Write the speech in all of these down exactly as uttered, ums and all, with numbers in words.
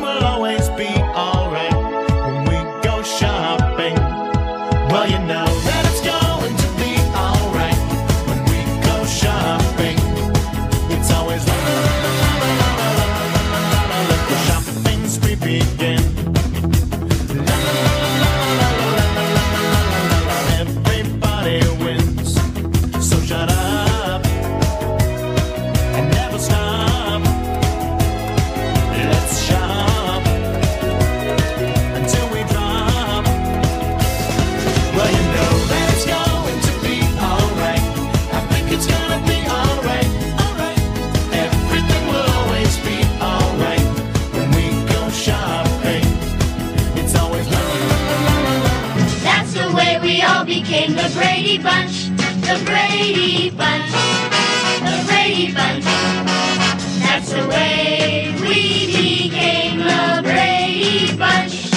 will always be alright. Became the Brady Bunch, the Brady Bunch, the Brady Bunch. That's the way we became the Brady Bunch.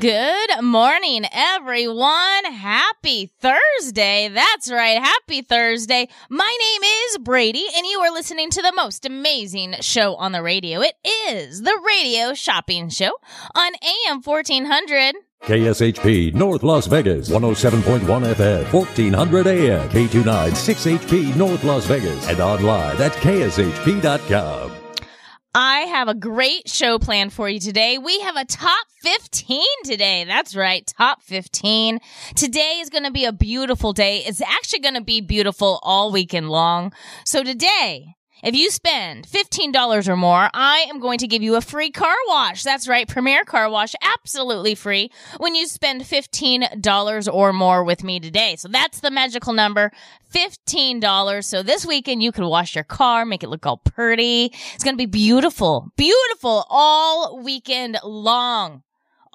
Good morning, everyone. Happy Thursday. That's right. Happy Thursday. My name is Brady, and you are listening to the most amazing show on the radio. It is the Radio Shopping Show on A M fourteen hundred. K S H P North Las Vegas, one oh seven point one F M, fourteen hundred A M, K two nine six H P North Las Vegas, and online at K S H P dot com. I have a great show planned for you today. We have a top fifteen today. That's right, top fifteen. Today is going to be a beautiful day. It's actually going to be beautiful all weekend long. So today, if you spend fifteen dollars or more, I am going to give you a free car wash. That's right, Premier Car Wash, absolutely free when you spend fifteen dollars or more with me today. So that's the magical number, fifteen dollars. So this weekend, you can wash your car, make it look all pretty. It's going to be beautiful, beautiful all weekend long.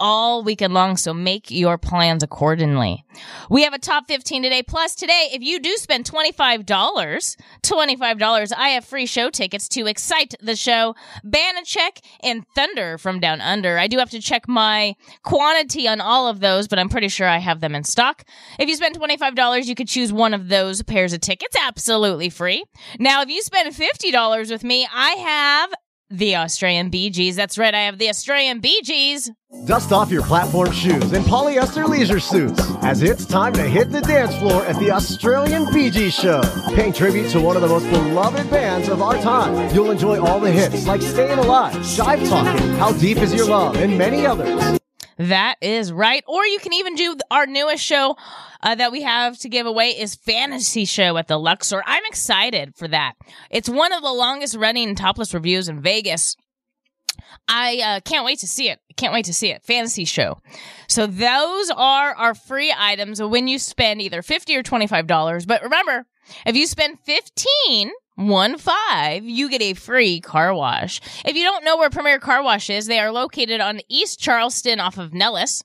all weekend long, so make your plans accordingly. We have a top fifteen today. Plus, today, if you do spend twenty-five dollars, twenty-five dollars, I have free show tickets to Excite the Show, Banachek, and Thunder from Down Under. I do have to check my quantity on all of those, but I'm pretty sure I have them in stock. If you spend twenty-five dollars, you could choose one of those pairs of tickets, absolutely free. Now, if you spend fifty dollars with me, I have the Australian Bee Gees. That's right, I have the Australian Bee Gees. Dust off your platform shoes and polyester leisure suits, as it's time to hit the dance floor at the Australian Bee Gees Show. Paying tribute to one of the most beloved bands of our time, you'll enjoy all the hits like Staying Alive, Jive Talking, How Deep Is Your Love, and many others. That is right. Or you can even do our newest show uh, that we have to give away is Fantasy Show at the Luxor. I'm excited for that. It's one of the longest running topless reviews in Vegas. I uh, can't wait to see it. Can't wait to see it. Fantasy Show. So those are our free items when you spend either fifty dollars or twenty-five dollars. But remember, if you spend fifteen dollars, One five, you get a free car wash. If you don't know where Premier Car Wash is, they are located on East Charleston off of Nellis.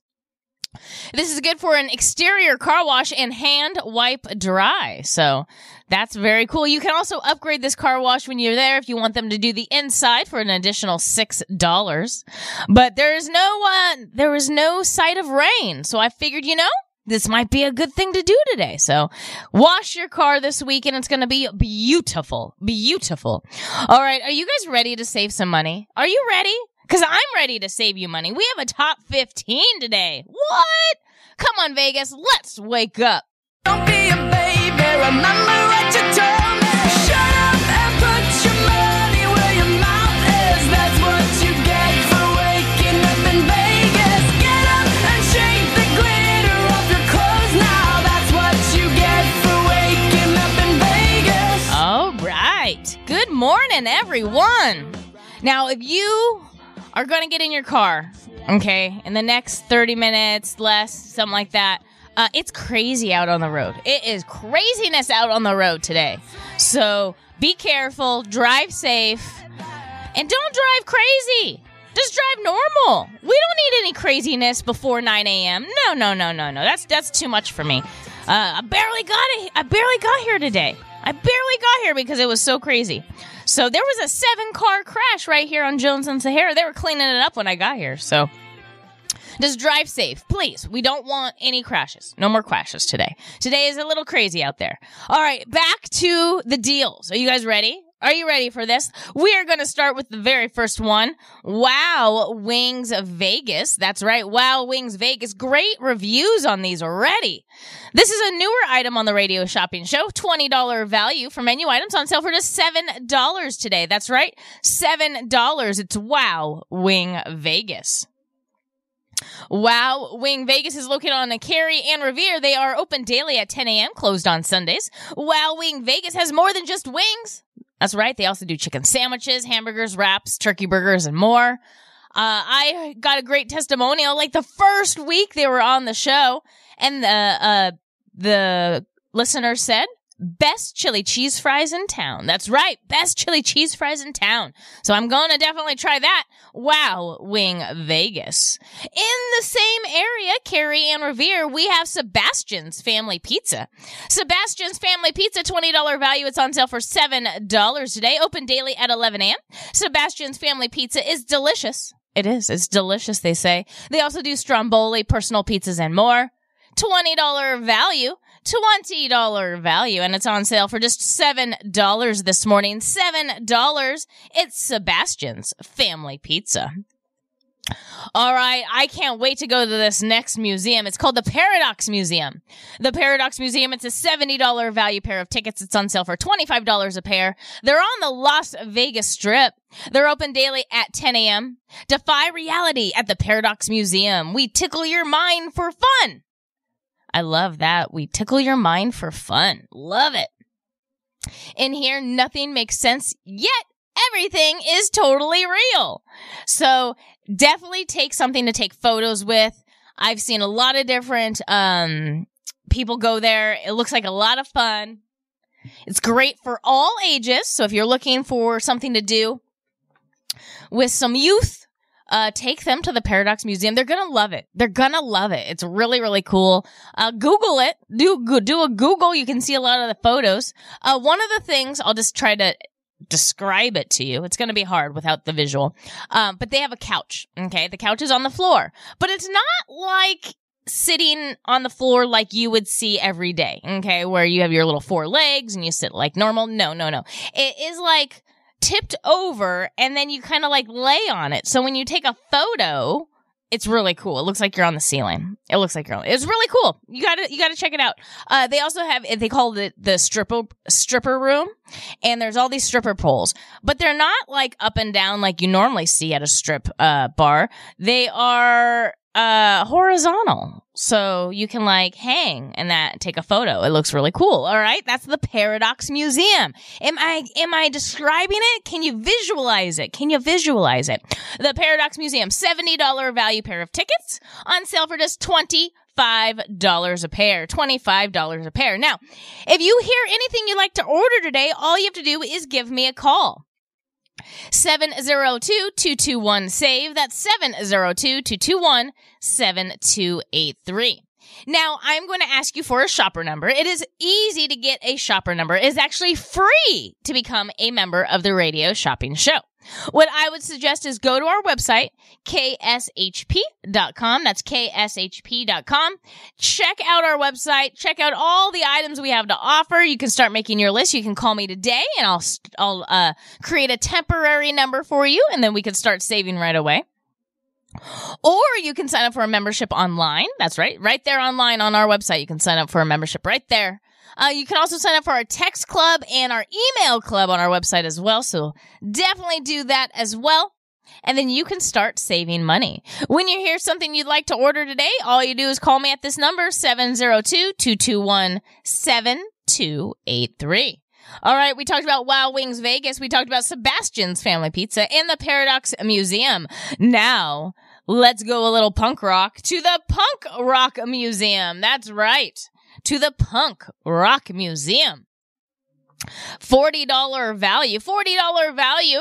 This is good for an exterior car wash and hand wipe dry. So that's very cool. You can also upgrade this car wash when you're there if you want them to do the inside for an additional six dollars. But there is no uh, there is no sight of rain. So I figured, you know, this might be a good thing to do today. So wash your car this week, and it's going to be beautiful, beautiful. All right. Are you guys ready to save some money? Are you ready? Because I'm ready to save you money. We have a top fifteen today. What? Come on, Vegas. Let's wake up. Don't be a baby. Remember what you told me. Shut up and put your money where your mouth is. That's what you get for waking up in Vegas. Get up and shake the glitter off your clothes now. That's what you get for waking up in Vegas. All right. Good morning, everyone. Now, if you are going to get in your car, okay, in the next thirty minutes, less, something like that, uh, it's crazy out on the road. It is craziness out on the road today. So be careful, drive safe, and don't drive crazy. Just drive normal. We don't need any craziness before nine a.m. No, no, no, no, no. That's that's too much for me. Uh, I barely got it. I barely got here today. I barely got here because it was so crazy. So there was a seven-car crash right here on Jones and Sahara. They were cleaning it up when I got here. So just drive safe, please. We don't want any crashes. No more crashes today. Today is a little crazy out there. All right, back to the deals. Are you guys ready? Are you ready for this? We are going to start with the very first one. Wow Wings Vegas. That's right. Wow Wings Vegas. Great reviews on these already. This is a newer item on the radio shopping show. twenty dollars value for menu items on sale for just seven dollars today. That's right. seven dollars. It's Wow Wing Vegas. Wow Wing Vegas is located on Carey and Revere. They are open daily at ten a.m., closed on Sundays. Wow Wing Vegas has more than just wings. That's right. They also do chicken sandwiches, hamburgers, wraps, turkey burgers, and more. Uh, I got a great testimonial like the first week they were on the show, and the uh, the listener said, best chili cheese fries in town. That's right. Best chili cheese fries in town. So I'm going to definitely try that. Wow Wing Vegas. In the same area, Carey and Revere, we have Sebastian's Family Pizza. Sebastian's Family Pizza, twenty dollars value. It's on sale for seven dollars today. Open daily at eleven a.m. Sebastian's Family Pizza is delicious. It is. It's delicious, they say. They also do stromboli, personal pizzas, and more. twenty dollars value. twenty dollars value, and it's on sale for just seven dollars this morning. seven dollars. It's Sebastian's Family Pizza. All right, I can't wait to go to this next museum. It's called the Paradox Museum. The Paradox Museum, it's a seventy dollars value pair of tickets. It's on sale for twenty-five dollars a pair. They're on the Las Vegas Strip. They're open daily at ten a.m. Defy reality at the Paradox Museum. We tickle your mind for fun. I love that. We tickle your mind for fun. Love it. In here, nothing makes sense, yet everything is totally real. So definitely take something to take photos with. I've seen a lot of different um, people go there. It looks like a lot of fun. It's great for all ages. So if you're looking for something to do with some youth, Uh, take them to the Paradox Museum. They're gonna love it. They're gonna love it. It's really, really cool. Uh, Google it. Do, do a Google. You can see a lot of the photos. Uh, one of the things, I'll just try to describe it to you. It's gonna be hard without the visual. Um, but they have a couch. Okay. The couch is on the floor, but it's not like sitting on the floor like you would see every day. Okay. Where you have your little four legs and you sit like normal. No, no, no. It is like tipped over, and then you kind of like lay on it. So when you take a photo, it's really cool. It looks like you're on the ceiling. It looks like you're on, it's really cool. You gotta, you gotta check it out. Uh, they also have, they call it the stripper, stripper room, and there's all these stripper poles, but they're not like up and down like you normally see at a strip, uh, bar. They are, uh, horizontal. So you can like hang and that take a photo. It looks really cool. All right. That's the Paradox Museum. Am I, am I describing it? Can you visualize it? Can you visualize it? The Paradox Museum, seventy dollars value pair of tickets on sale for just twenty-five dollars a pair, twenty-five dollars a pair. Now, if you hear anything you'd like to order today, all you have to do is give me a call. seven oh two, two two one, S A V E. That's seven oh two, two two one, seven two eight three. Now, I'm going to ask you for a shopper number. It is easy to get a shopper number. It's actually free to become a member of the radio shopping show. What I would suggest is go to our website, K S H P dot com. That's K S H P dot com. Check out our website. Check out all the items we have to offer. You can start making your list. You can call me today, and I'll I'll uh, create a temporary number for you, and then we can start saving right away. Or you can sign up for a membership online. That's right. Right there online on our website. You can sign up for a membership right there. Uh, you can also sign up for our text club and our email club on our website as well. So definitely do that as well. And then you can start saving money. When you hear something you'd like to order today, all you do is call me at this number, seven zero two, two two one, seven two eight three. All right, we talked about Wow Wings Vegas. We talked about Sebastian's Family Pizza and the Paradox Museum. Now, let's go a little punk rock to the Punk Rock Museum. That's right, to the Punk Rock Museum. forty dollars value. forty dollars value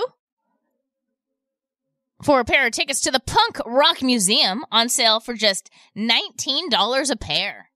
for a pair of tickets to the Punk Rock Museum, on sale for just nineteen dollars a pair.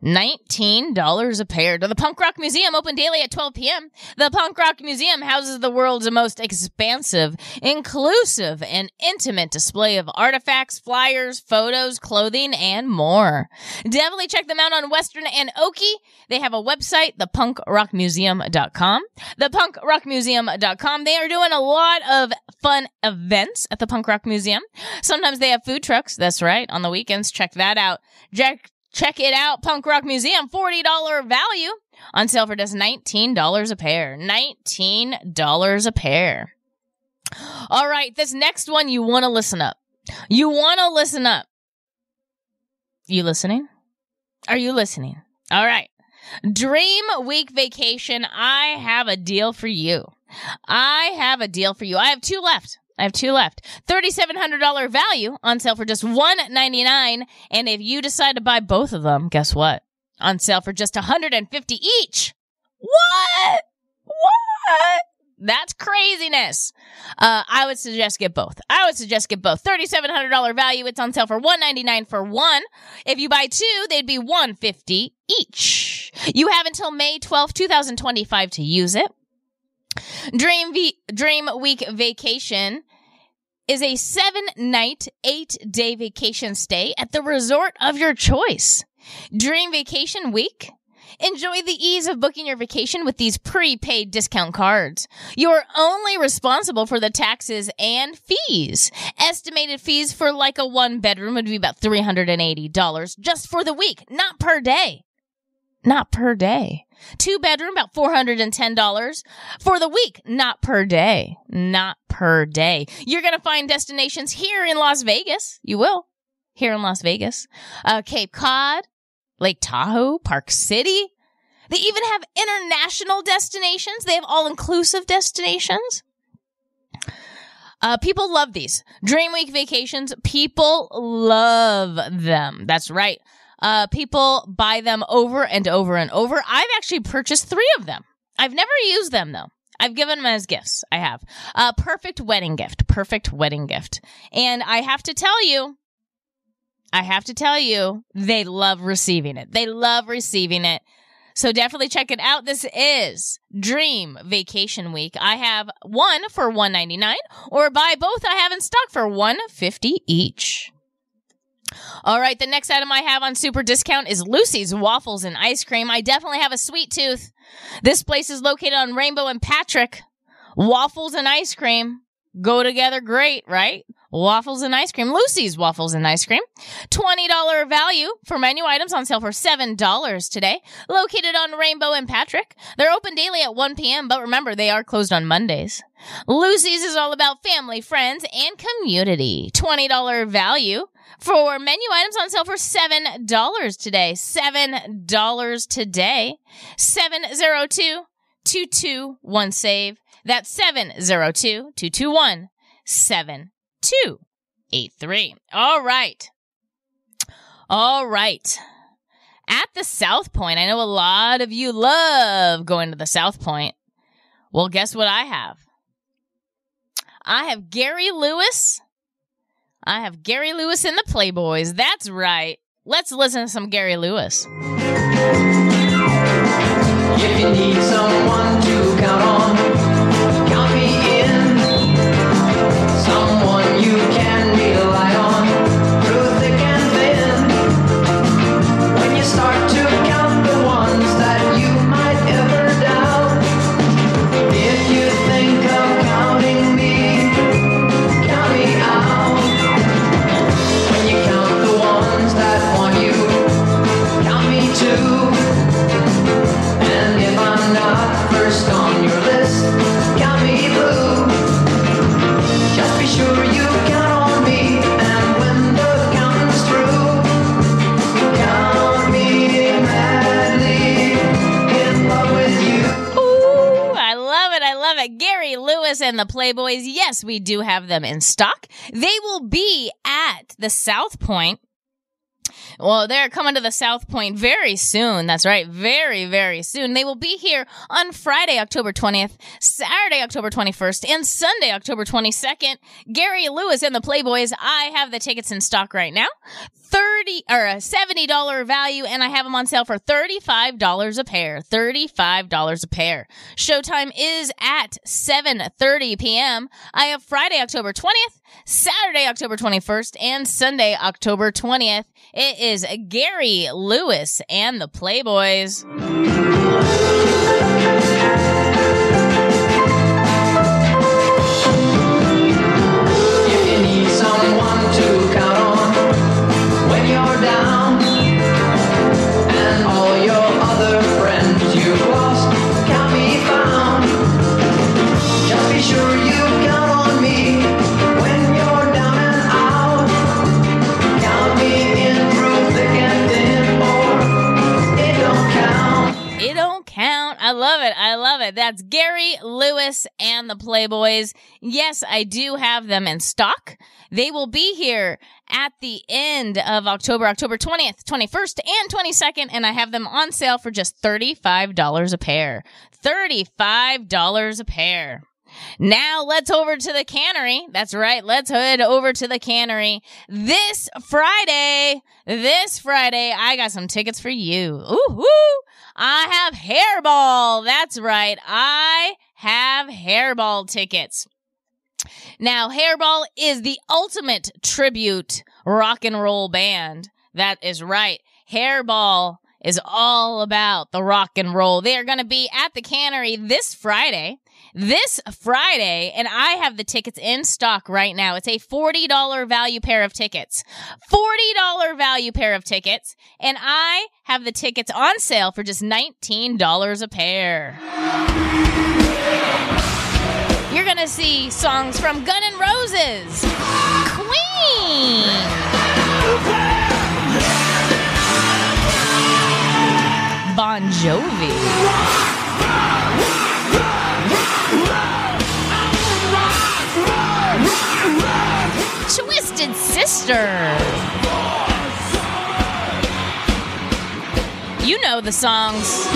nineteen dollars a pair. The Punk Rock Museum, open daily at twelve p.m. The Punk Rock Museum houses the world's most expansive, inclusive, and intimate display of artifacts, flyers, photos, clothing, and more. Definitely check them out on Western and Oki. They have a website, the punk rock museum dot com. the punk rock museum dot com. They are doing a lot of fun events at the Punk Rock Museum. Sometimes they have food trucks. That's right. On the weekends, check that out. Jack. Check it out, Punk Rock Museum, forty dollars value, on sale for just nineteen dollars a pair. nineteen dollars a pair. All right, this next one, you want to listen up. You want to listen up. You listening? Are you listening? All right. Dream Week Vacation, I have a deal for you. I have a deal for you. I have two left. I have two left. thirty-seven hundred dollars value, on sale for just one hundred ninety-nine dollars. And if you decide to buy both of them, guess what? On sale for just one hundred fifty dollars each. What? What? That's craziness. Uh, I would suggest get both. I would suggest get both. thirty-seven hundred dollars value. It's on sale for one hundred ninety-nine dollars for one. If you buy two, they'd be one hundred fifty dollars each. You have until May twelfth, twenty twenty-five to use it. Dream v- Dream Week Vacation is a seven-night, eight-day vacation stay at the resort of your choice. Dream Vacation Week. Enjoy the ease of booking your vacation with these prepaid discount cards. You're only responsible for the taxes and fees. Estimated fees for like a one-bedroom would be about three hundred eighty dollars just for the week, not per day. Not per day. Two bedroom, about four hundred ten dollars for the week. Not per day. Not per day. You're going to find destinations here in Las Vegas. You will. Here in Las Vegas. Uh, Cape Cod, Lake Tahoe, Park City. They even have international destinations. They have all-inclusive destinations. Uh, people love these. Dream Week Vacations. People love them. That's right. Uh, people buy them over and over and over. I've actually purchased three of them. I've never used them, though. I've given them as gifts. I have. Uh, perfect wedding gift. Perfect wedding gift. And I have to tell you, I have to tell you, they love receiving it. They love receiving it. So definitely check it out. This is Dream Vacation Week. I have one for one hundred ninety-nine dollars, or buy both I have in stock for one hundred fifty dollars each. All right, the next item I have on super discount is Lucy's Waffles and Ice Cream. I definitely have a sweet tooth. This place is located on Rainbow and Patrick. Waffles and ice cream go together great, right? Waffles and ice cream. Lucy's Waffles and Ice Cream. twenty dollars value for menu items, on sale for seven dollars today. Located on Rainbow and Patrick. They're open daily at one p.m., but remember, they are closed on Mondays. Lucy's is all about family, friends, and community. twenty dollars value for menu items, on sale for seven dollars today. seven dollars today. seven zero two, two two one, save. That's seven zero two, two two one, seven two eight three. All right. All right. At the South Point, I know a lot of you love going to the South Point. Well, guess what I have? I have Gary Lewis. I have Gary Lewis and the Playboys. That's right. Let's listen to some Gary Lewis. If you need someone to count on, count me in. at Gary Lewis and the Playboys. Yes, we do have them in stock. They will be at the South Point. Well, they're coming to the South Point very soon. That's right. Very, very soon. They will be here on Friday, October twentieth, Saturday, October twenty-first, and Sunday, October twenty-second. Gary Lewis and the Playboys. I have the tickets in stock right now. thirty or a seventy dollar value, and I have them on sale for thirty-five dollars a pair. thirty-five dollars a pair. Showtime is at seven thirty p.m. I have Friday, October twentieth, Saturday, October twenty-first, and Sunday, October twentieth. It is Gary Lewis and the Playboys. If you need someone to count on when you're down, and all your other friends you've lost can be found, just be sure you count on me when you're down and out. Count me in. It don't count. I love it. I love it. That's Gary Lewis and the Playboys. Yes, I do have them in stock. They will be here at the end of October, October twentieth, twenty-first, and twenty-second, and I have them on sale for just thirty-five dollars a pair. thirty-five dollars a pair. Now let's over to the Cannery. That's right. Let's head over to the Cannery. This Friday, this Friday, I got some tickets for you. Ooh, ooh. I have Hairball. That's right. I have Hairball tickets. Now, Hairball is the ultimate tribute rock and roll band. That is right. Hairball is all about the rock and roll. They are going to be at the Cannery this Friday. This Friday, and I have the tickets in stock right now. It's a forty dollar value pair of tickets. forty dollar value pair of tickets, and I have the tickets on sale for just nineteen dollars a pair. You're going to see songs from Guns N' Roses, Queen, Bon Jovi, Twisted Sister. You know the songs.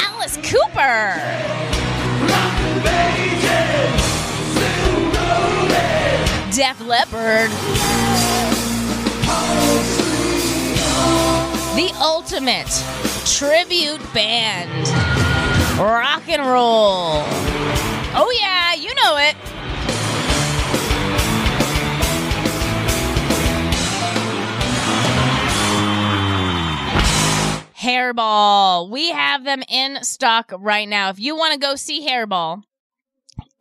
Alice Cooper. Def Leppard. The ultimate tribute band. Rock and roll. Oh yeah, you know it. Hairball. We have them in stock right now. If you want to go see Hairball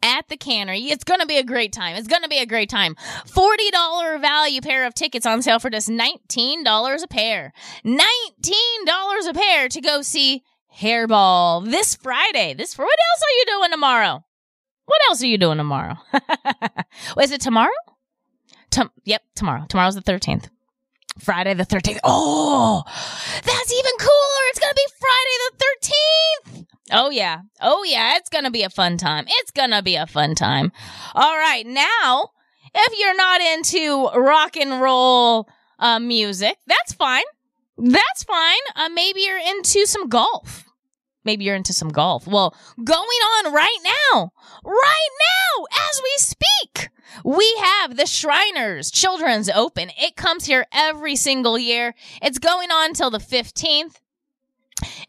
at the Cannery, it's going to be a great time. It's going to be a great time. forty dollar value pair of tickets on sale for just nineteen dollars a pair. nineteen dollars a pair to go see Hairball this Friday. This What else are you doing tomorrow? What else are you doing tomorrow? Is it tomorrow? Tom- yep, tomorrow. Tomorrow's the thirteenth. Friday the thirteenth. Oh, that's even cooler. It's going to be Friday the thirteenth. Oh, yeah. Oh, yeah. It's going to be a fun time. It's going to be a fun time. All right. Now, if you're not into rock and roll uh, music, that's fine. That's fine. Uh, maybe you're into some golf. Maybe you're into some golf. Well, going on right now, right now, as we speak, we have the Shriners Children's Open. It comes here every single year. It's going on till the fifteenth.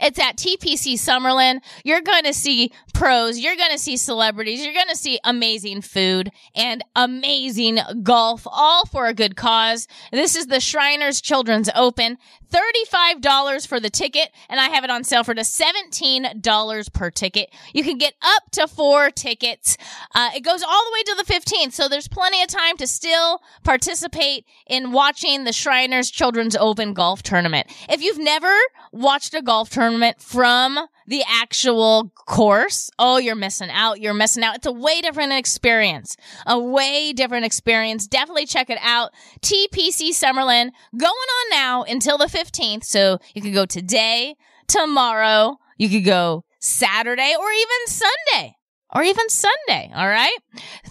It's at T P C Summerlin. You're going to see pros. You're going to see celebrities. You're going to see amazing food and amazing golf, all for a good cause. This is the Shriners Children's Open. thirty-five dollars for the ticket, and I have it on sale for just seventeen dollars per ticket. You can get up to four tickets. Uh, it goes all the way to the fifteenth, so there's plenty of time to still participate in watching the Shriners Children's Open Golf Tournament. If you've never watched a golf tournament from the actual course, oh, you're missing out. You're missing out. It's a way different experience. A way different experience. Definitely check it out. T P C Summerlin, going on now until the fifteenth. So you can go today, tomorrow, You could go Saturday or even Sunday. Or even Sunday, all right?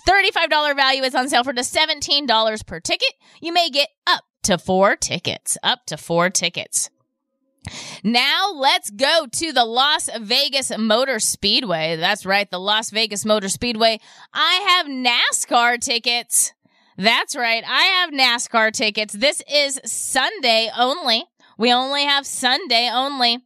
thirty-five dollars value is on sale for just seventeen dollars per ticket. You may get up to four tickets. Up to four tickets. Now let's go to the Las Vegas Motor Speedway. That's right, the Las Vegas Motor Speedway. I have NASCAR tickets. That's right, I have NASCAR tickets. This is Sunday only. We only have Sunday only.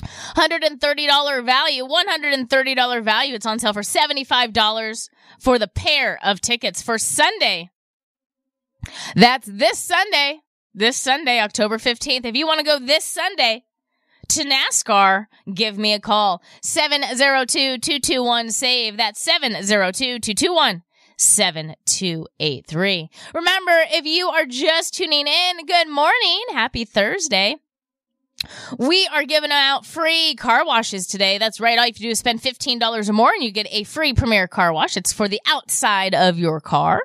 one hundred thirty dollars value, one hundred thirty dollars value. It's on sale for seventy-five dollars for the pair of tickets for Sunday. That's this Sunday, this Sunday, October fifteenth. If you want to go this Sunday to NASCAR, give me a call. seven oh two, two two one, S A V E. That's seven oh two, two two one, seven two eight three. Remember, if you are just tuning in, good morning. Happy Thursday. We are giving out free car washes today. That's right. All you have to do is spend fifteen dollars or more and you get a free Premier Car Wash. It's for the outside of your car.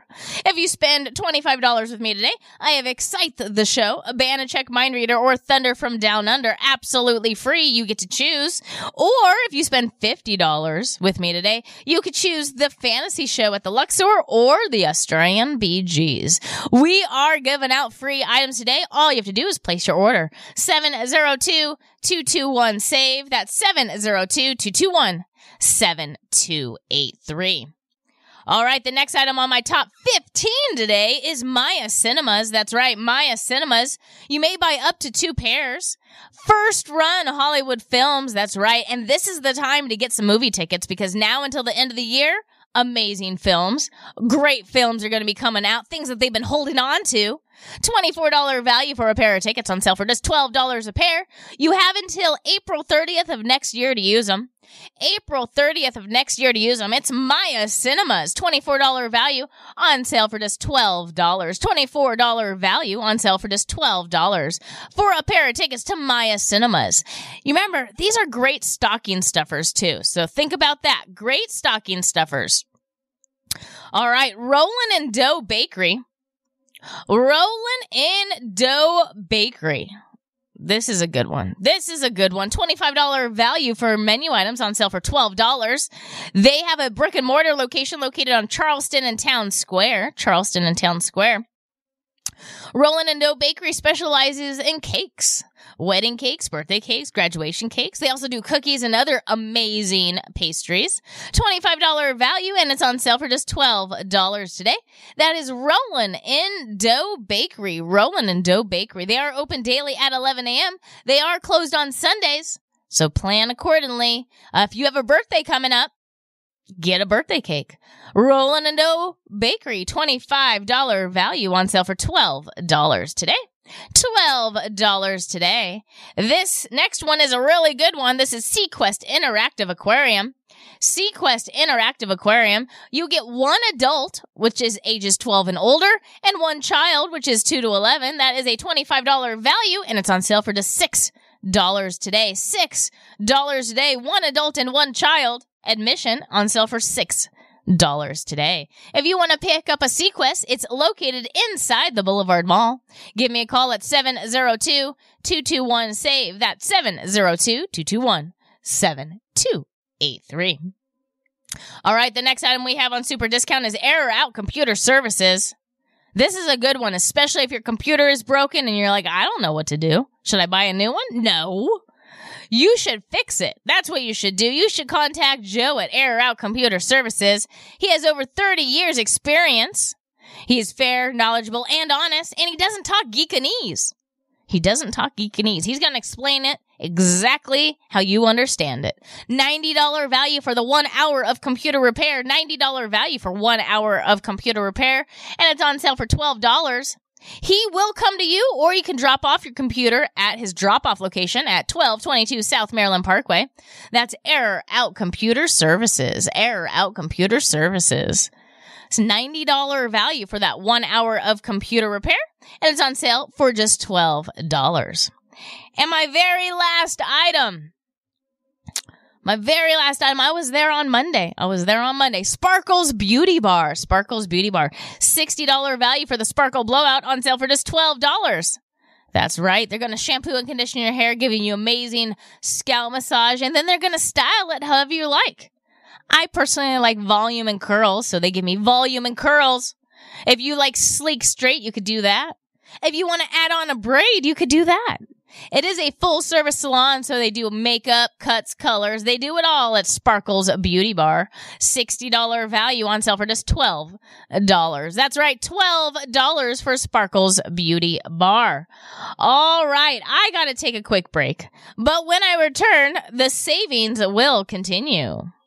If you spend twenty-five dollars with me today, I have Excite the Show, a Banachek Mind Reader, or Thunder from Down Under. Absolutely free. You get to choose. Or if you spend fifty dollars with me today, you could choose the Fantasy Show at the Luxor or the Australian Bee Gees. We are giving out free items today. All you have to do is place your order. seven oh two, two two one, S A V E. That's seven oh two, two two one, seven two eight three. All right, the next item on my top fifteen today is Maya Cinemas. That's right, Maya Cinemas. You may buy up to two pairs. First run Hollywood films. That's right, and this is the time to get some movie tickets because now until the end of the year, amazing films. Great films are going to be coming out. Things that they've been holding on to. twenty-four dollars value for a pair of tickets on sale for just twelve dollars a pair. You have until April thirtieth of next year to use them. April thirtieth of next year to use them. It's Maya Cinemas. twenty-four dollars value on sale for just twelve dollars. twenty-four dollars value on sale for just twelve dollars for a pair of tickets to Maya Cinemas. You remember, these are great stocking stuffers too. So think about that. Great stocking stuffers. All right. Rollin' in Dough Bakery. Rollin' in Dough Bakery. This is a good one. This is a good one. twenty-five dollars value for menu items on sale for twelve dollars. They have a brick and mortar location located on Charleston and Town Square. Charleston and Town Square. Rollin' in Dough Bakery specializes in cakes. Wedding cakes, birthday cakes, graduation cakes. They also do cookies and other amazing pastries. twenty-five dollars value, and it's on sale for just twelve dollars today. That is Rollin' in Dough Bakery. Rollin' in Dough Bakery. They are open daily at eleven a.m. They are closed on Sundays, so plan accordingly. Uh, if you have a birthday coming up, get a birthday cake. Rollin' in Dough Bakery. twenty-five dollars value on sale for twelve dollars today. twelve dollars today. This next one is a really good one. This is SeaQuest Interactive Aquarium. SeaQuest Interactive Aquarium. You get one adult, which is ages twelve and older, and one child, which is two to eleven. That is a twenty-five dollars value, and it's on sale for just six dollars today. six dollars today. One adult and one child. Admission on sale for six dollars. Dollars today. If you want to pick up a SeaQuest, it's located inside the Boulevard Mall. Give me a call at seven oh two, two two one, S A V E. That's seven oh two, two two one, seven two eight three. All right, the next item we have on Super Discount is Error Out Computer Services. This is a good one, especially if your computer is broken and you're like, I don't know what to do. Should I buy a new one? No. You should fix it. That's what you should do. You should contact Joe at Error Out Computer Services. He has over thirty years experience. He is fair, knowledgeable, and honest, and he doesn't talk geekanese. He doesn't talk geekanese. He's going to explain it exactly how you understand it. ninety dollars value for the one hour of computer repair. ninety dollars value for one hour of computer repair, and it's on sale for twelve dollars. He will come to you, or you can drop off your computer at his drop-off location at twelve twenty-two South Maryland Parkway. That's Error Out Computer Services. Error Out Computer Services. It's ninety dollars value for that one hour of computer repair, and it's on sale for just twelve dollars. And my very last item. My very last item, I was there on Monday. I was there on Monday. Sparkle's Beauty Bar. Sparkle's Beauty Bar. sixty dollars value for the Sparkle Blowout on sale for just twelve dollars. That's right. They're going to shampoo and condition your hair, giving you amazing scalp massage, and then they're going to style it however you like. I personally like volume and curls, so they give me volume and curls. If you like sleek straight, you could do that. If you want to add on a braid, you could do that. It is a full-service salon, so they do makeup, cuts, colors. They do it all at Sparkles Beauty Bar. sixty dollars value on sale for just twelve dollars. That's right, twelve dollars for Sparkles Beauty Bar. All right, I got to take a quick break. But when I return, the savings will continue.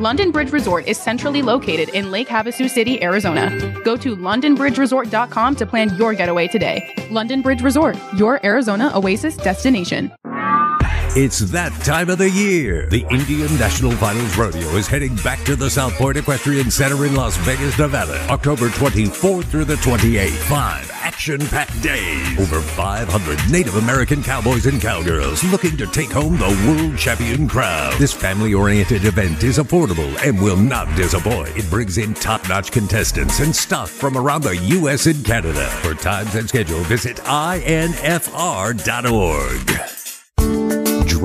London Bridge Resort is centrally located in Lake Havasu City, Arizona. Go to London Bridge Resort dot com to plan your getaway today. London Bridge Resort, your Arizona Oasis destination. It's that time of the year. The Indian National Finals Rodeo is heading back to the South Point Equestrian Center in Las Vegas, Nevada, October twenty-fourth through the twenty-eighth. Five action-packed days. Over five hundred Native American cowboys and cowgirls looking to take home the world champion crown. This family-oriented event is affordable and will not disappoint. It brings in top-notch contestants and stuff from around the U S and Canada. For times and schedule, visit I N F R dot org.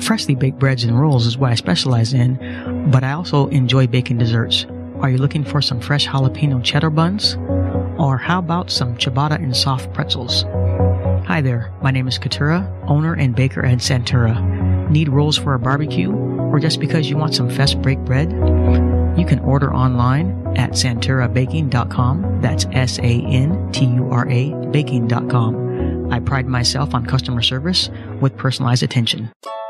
Freshly baked breads and rolls is what I specialize in, but I also enjoy baking desserts. Are you looking for some fresh jalapeno cheddar buns? Or how about some ciabatta and soft pretzels? Hi there, my name is Katura, owner and baker at Santura. Need rolls for a barbecue, or just because you want some fresh baked bread? You can order online at santura baking dot com. That's S A N T U R A baking dot com. I pride myself on customer service with personalized attention.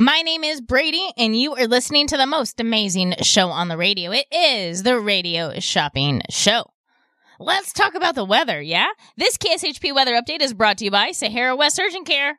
My name is Brady, and you are listening to the most amazing show on the radio. It is the Radio Shopping Show. Let's talk about the weather, yeah? This K S H P weather update is brought to you by Sahara West Urgent Care.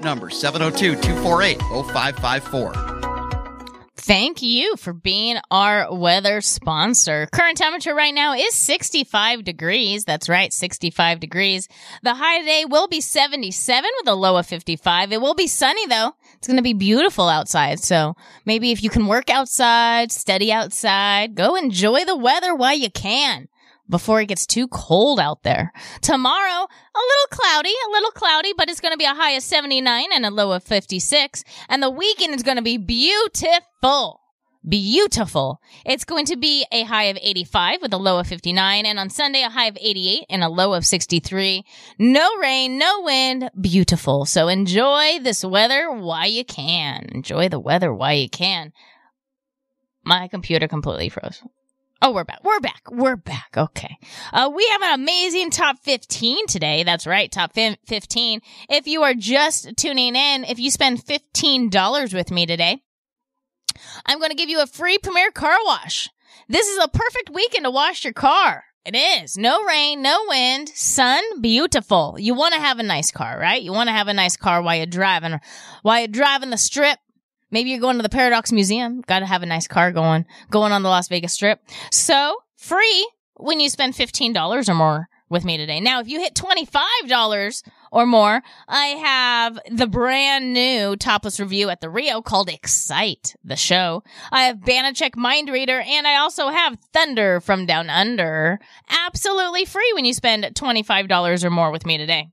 number, seven oh two, two four eight, oh five five four. Thank you for being our weather sponsor. Current temperature right now is sixty-five degrees. That's right, sixty-five degrees. The high today will be seventy-seven with a low of fifty-five. It will be sunny, though. It's going to be beautiful outside. So maybe if you can work outside, study outside, go enjoy the weather while you can, before it gets too cold out there. Tomorrow, a little cloudy, a little cloudy, but it's going to be a high of seventy-nine and a low of fifty-six. And the weekend is going to be beautiful. Beautiful. It's going to be a high of eighty-five with a low of fifty-nine. And on Sunday, a high of eighty-eight and a low of sixty-three. No rain, no wind. Beautiful. So enjoy this weather while you can. Enjoy the weather while you can. My computer completely froze. Oh, we're back. We're back. We're back. Okay. Uh, we have an amazing top fifteen today. That's right. Top fifteen. If you are just tuning in, if you spend fifteen dollars with me today, I'm going to give you a free Premier Car Wash. This is a perfect weekend to wash your car. It is. No rain, no wind, sun, beautiful. You want to have a nice car, right? You want to have a nice car while you're driving, while you're driving the strip. Maybe you're going to the Paradox Museum. Got to have a nice car going, going on the Las Vegas Strip. So free when you spend fifteen dollars or more with me today. Now, if you hit twenty-five dollars or more, I have the brand new topless review at the Rio called Excite the Show. I have Banachek Mind Reader, and I also have Thunder from Down Under. Absolutely free when you spend twenty-five dollars or more with me today.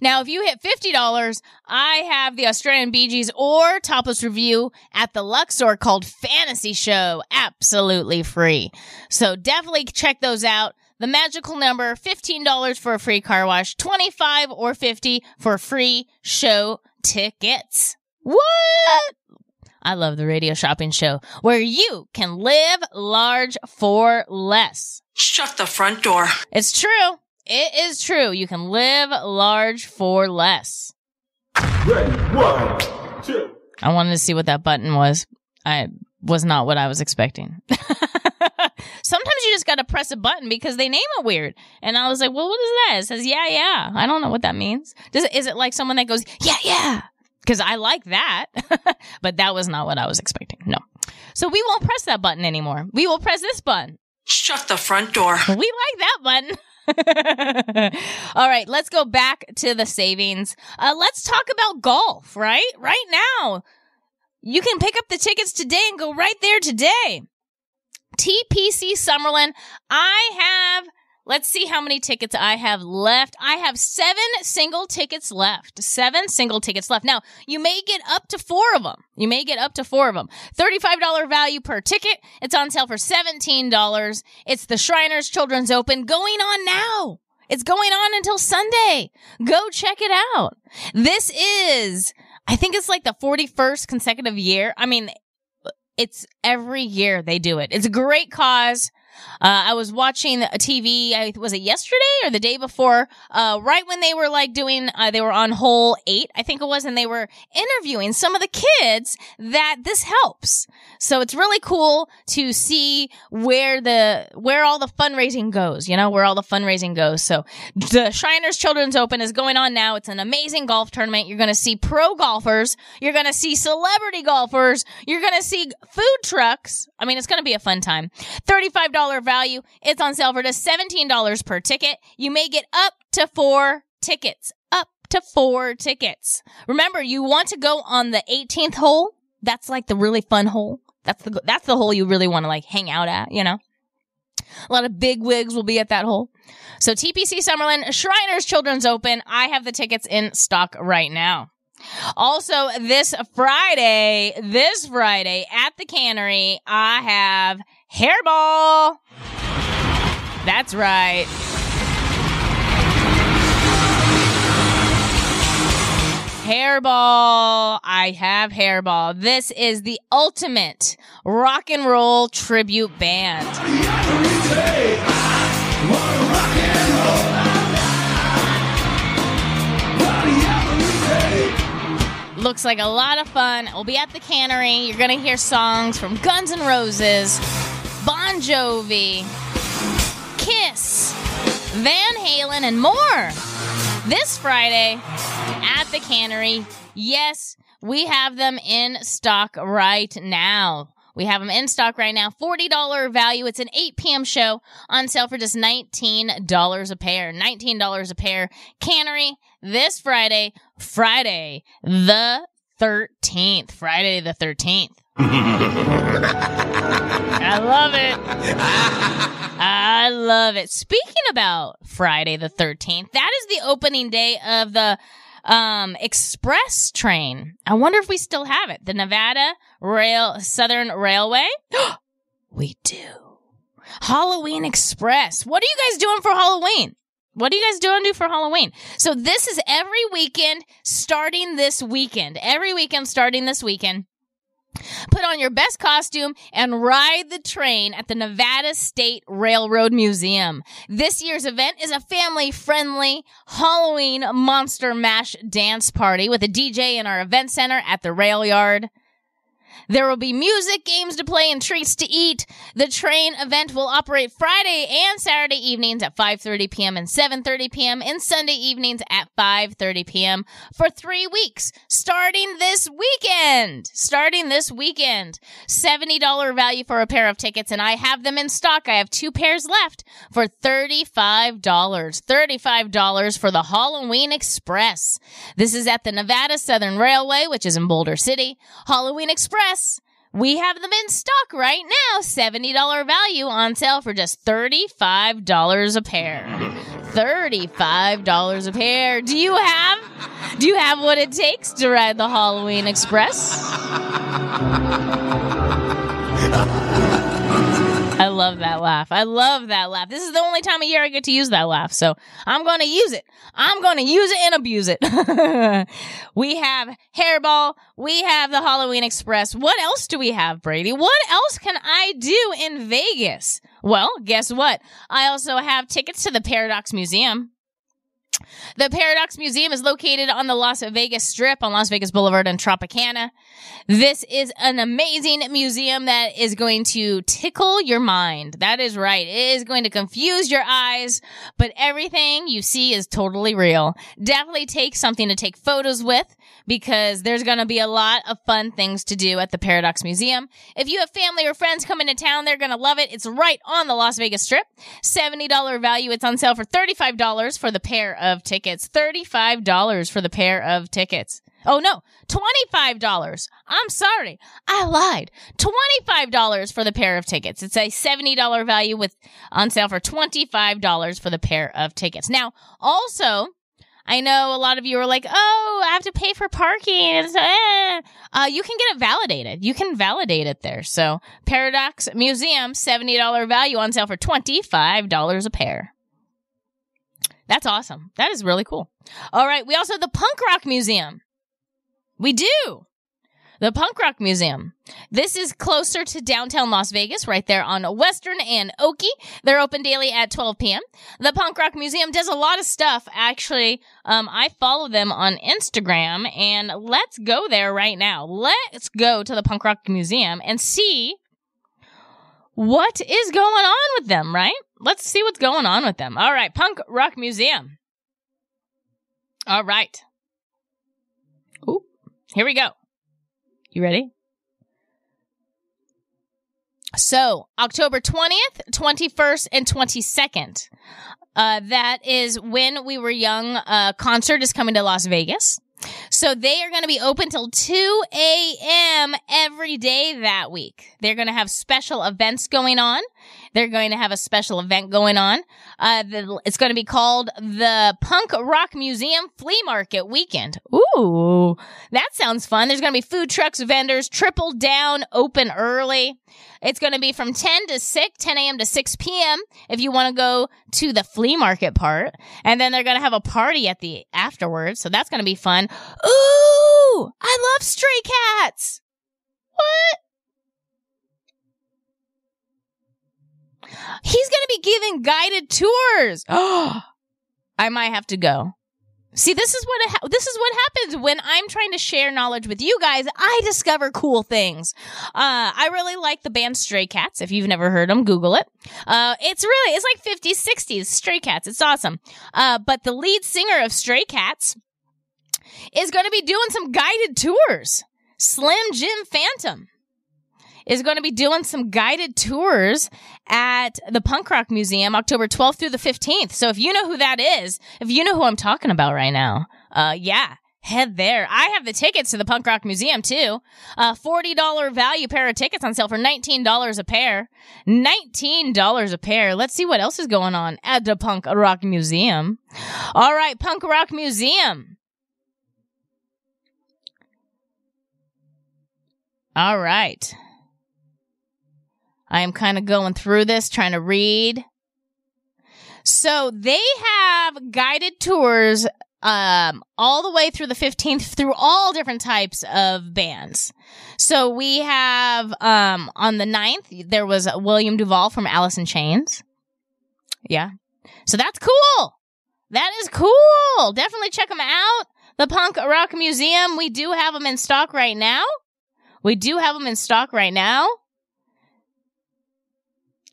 Now, if you hit fifty dollars, I have the Australian Bee Gees or topless review at the Luxor called Fantasy Show. Absolutely free. So definitely check those out. The magical number, fifteen dollars for a free car wash, twenty-five dollars or fifty dollars for free show tickets. What? I love the Radio Shopping Show, where you can live large for less. Shut the front door. It's true. It is true. You can live large for less. Ready, one, two. I wanted to see what that button was. I was not what I was expecting. Sometimes you just got to press a button because they name it weird. And I was like, well, what is that? It says, yeah, yeah. I don't know what that means. Does it, is it like someone that goes, yeah, yeah? Because I like that. But that was not what I was expecting. No. So we won't press that button anymore. We will press this button. Shut the front door. We like that button. All right, let's go back to the savings. Uh, let's talk about golf, right? Right now, you can pick up the tickets today and go right there today. T P C Summerlin, I have, let's see how many tickets I have left. I have seven single tickets left. Seven single tickets left. Now, you may get up to four of them. You may get up to four of them. thirty-five dollars value per ticket. It's on sale for seventeen dollars. It's the Shriners Children's Open going on now. It's going on until Sunday. Go check it out. This is, I think it's like the forty-first consecutive year. I mean, it's every year they do it. It's a great cause. Uh, I was watching a T V, I, was it yesterday or the day before, uh, right when they were like doing, uh, they were on hole eight, I think it was, and they were interviewing some of the kids that this helps. So it's really cool to see where the, where all the fundraising goes, you know, where all the fundraising goes. So the Shriners Children's Open is going on now. It's an amazing golf tournament. You're going to see pro golfers. You're going to see celebrity golfers. You're going to see food trucks. I mean, it's going to be a fun time. thirty-five dollars value. It's on sale for just seventeen dollars per ticket. You may get up to four tickets. Up to four tickets. Remember, you want to go on the eighteenth hole. That's like the really fun hole. That's the, that's the hole you really want to like hang out at, you know? A lot of big wigs will be at that hole. So T P C Summerlin, Shriners Children's Open. I have the tickets in stock right now. Also, this Friday, this Friday at the Cannery, I have Hairball. That's right. Hairball. I have Hairball. This is the ultimate rock and roll tribute band. Looks like a lot of fun. We'll be at the Cannery. You're going to hear songs from Guns N' Roses, Bon Jovi, Kiss, Van Halen, and more. This Friday at the Cannery. Yes, we have them in stock right now. We have them in stock right now. forty dollars value. It's an eight p.m. show on sale for just nineteen dollars a pair. nineteen dollars a pair. Cannery this Friday, Friday the thirteenth. Friday the thirteenth. I love it. I love it. Speaking about Friday the thirteenth, that is the opening day of the um express train. I wonder if we still have it. The Nevada Rail Southern Railway. We do. Halloween Express. What are you guys doing for Halloween? What do you guys do and do for Halloween? So this is every weekend starting this weekend. Every weekend starting this weekend. Put on your best costume and ride the train at the Nevada State Railroad Museum. This year's event is a family-friendly Halloween Monster Mash dance party with a D J in our event center at the rail yard. There will be music, games to play, and treats to eat. The train event will operate Friday and Saturday evenings at five thirty p.m. and seven thirty p.m. and Sunday evenings at five thirty p.m. for three weeks, starting this weekend. Starting this weekend. seventy dollars value for a pair of tickets, and I have them in stock. I have two pairs left for thirty-five dollars. thirty-five dollars for the Halloween Express. This is at the Nevada Southern Railway, which is in Boulder City. Halloween Express. We have them in stock right now. seventy dollars value on sale for just thirty-five dollars a pair. thirty-five dollars a pair. Do you have, do you have what it takes to ride the Halloween Express? I love that laugh. I love that laugh. This is the only time of year I get to use that laugh, so I'm going to use it. I'm going to use it and abuse it. We have Hairball. We have the Halloween Express. What else do we have, Brady? What else can I do in Vegas? Well, guess what? I also have tickets to the Paradox Museum. The Paradox Museum is located on the Las Vegas Strip on Las Vegas Boulevard and Tropicana. This is an amazing museum that is going to tickle your mind. That is right. It is going to confuse your eyes, but everything you see is totally real. Definitely take something to take photos with, because there's going to be a lot of fun things to do at the Paradox Museum. If you have family or friends coming to town, they're going to love it. It's right on the Las Vegas Strip. seventy dollars value. It's on sale for thirty-five dollars for the pair of tickets. thirty-five dollars for the pair of tickets. Oh, no, twenty-five dollars. I'm sorry. I lied. twenty-five dollars for the pair of tickets. It's a seventy dollars value with on sale for twenty-five dollars for the pair of tickets. Now, also, I know a lot of you are like, oh, I have to pay for parking. So, eh. uh, you can get it validated. You can validate it there. So Paradox Museum, seventy dollars value on sale for twenty-five dollars a pair. That's awesome. That is really cool. All right. We also have the Punk Rock Museum. We do. The Punk Rock Museum. This is closer to downtown Las Vegas, right there on Western and Oki. They're open daily at twelve p.m. The Punk Rock Museum does a lot of stuff. Actually, um, I follow them on Instagram, and let's go there right now. Let's go to the Punk Rock Museum and see what is going on with them, right? Let's see what's going on with them. All right, Punk Rock Museum. All right. Ooh, here we go. You ready? So, October twentieth, twenty-first, and twenty-second. Uh, that is When We Were Young uh, concert is coming to Las Vegas. So they are going to be open till two a.m. every day that week. They're going to have special events going on. They're going to have a special event going on. Uh, the, it's going to be called the Punk Rock Museum Flea Market Weekend. Ooh, that sounds fun. There's going to be food trucks, vendors, triple down, open early. It's going to be from ten to six, ten a.m. to six p.m. if you want to go to the flea market part. And then they're going to have a party at the afterwards. So that's going to be fun. Ooh, I love Stray Cats. What? He's going to be giving guided tours. Oh, I might have to go. See, this is what ha- this is what happens when I'm trying to share knowledge with you guys. I discover cool things. Uh, I really like the band Stray Cats. If you've never heard them, Google it. Uh, it's really, it's like fifties, sixties, Stray Cats. It's awesome. Uh, but the lead singer of Stray Cats is going to be doing some guided tours. Slim Jim Phantom is going to be doing some guided tours at the Punk Rock Museum October twelfth through the fifteenth. So if you know who that is, if you know who I'm talking about right now, uh, yeah, head there. I have the tickets to the Punk Rock Museum too. Uh, forty dollars value pair of tickets on sale for nineteen dollars a pair. nineteen dollars a pair. Let's see what else is going on at the Punk Rock Museum. All right, Punk Rock Museum. All right. I am kind of going through this, trying to read. So they have guided tours um, all the way through the fifteenth through all different types of bands. So we have um, on the ninth, there was William Duvall from Alice in Chains. Yeah. So that's cool. That is cool. Definitely check them out. The Punk Rock Museum. We do have them in stock right now. We do have them in stock right now.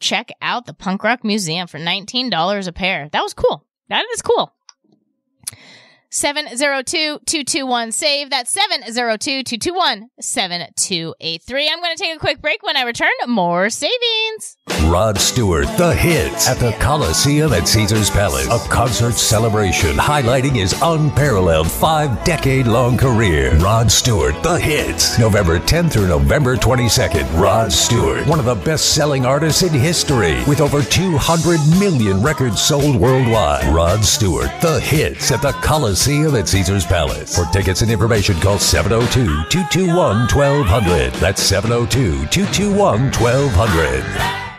Check out the Punk Rock Museum for nineteen dollars a pair. That was cool. That is cool. seven oh two, two two one, S A V E. That's seven oh two, two two one, seven two eight three. I'm going to take a quick break. When I return, more savings. Rod Stewart, The Hits, at the Coliseum at Caesars Palace. A concert celebration highlighting his unparalleled five-decade-long career. Rod Stewart, The Hits, November tenth through November twenty-second. Rod Stewart, one of the best-selling artists in history, with over two hundred million records sold worldwide. Rod Stewart, The Hits, at the Coliseum at Caesars Palace. For tickets and information, call seven oh two, two two one, one two zero zero. That's seven oh two, two two one, one two zero zero.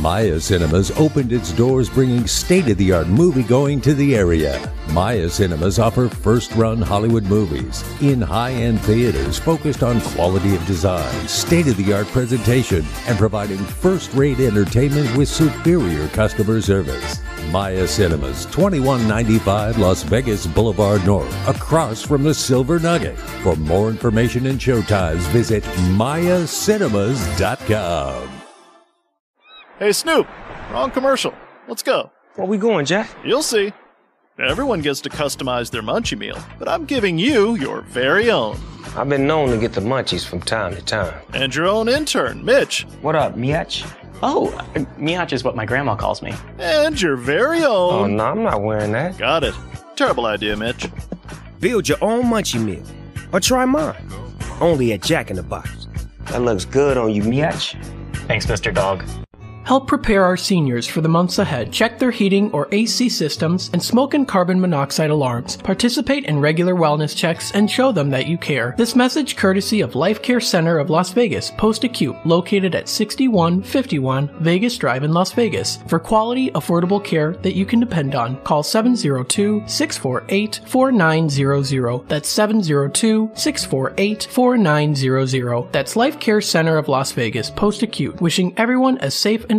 Maya Cinemas opened its doors, bringing state-of-the-art movie-going to the area. Maya Cinemas offer first-run Hollywood movies in high-end theaters focused on quality of design, state-of-the-art presentation, and providing first-rate entertainment with superior customer service. Maya Cinemas, twenty-one ninety-five Las Vegas Boulevard North, across from the Silver Nugget. For more information and showtimes, visit maya cinemas dot com. Hey, Snoop, wrong commercial. Let's go. Where we going, Jack? You'll see. Everyone gets to customize their munchie meal, but I'm giving you your very own. I've been known to get the munchies from time to time. And your own intern, Mitch. What up, Miach? Oh, Miach is what my grandma calls me. And your very own... Oh, no, I'm not wearing that. Got it. Terrible idea, Mitch. Build your own munchie meal, or try mine. only at Jack in the Box. That looks good on you, Miach. Thanks, Mister Dog. Help prepare our seniors for the months ahead. Check their heating or A C systems and smoke and carbon monoxide alarms. Participate in regular wellness checks and show them that you care. This message courtesy of Life Care Center of Las Vegas, post-acute, located at sixty-one fifty-one Vegas Drive in Las Vegas. For quality, affordable care that you can depend on, call seven oh two, six four eight, four nine zero zero. That's seven oh two, six four eight, four nine zero zero. That's Life Care Center of Las Vegas, post-acute. Wishing everyone a safe and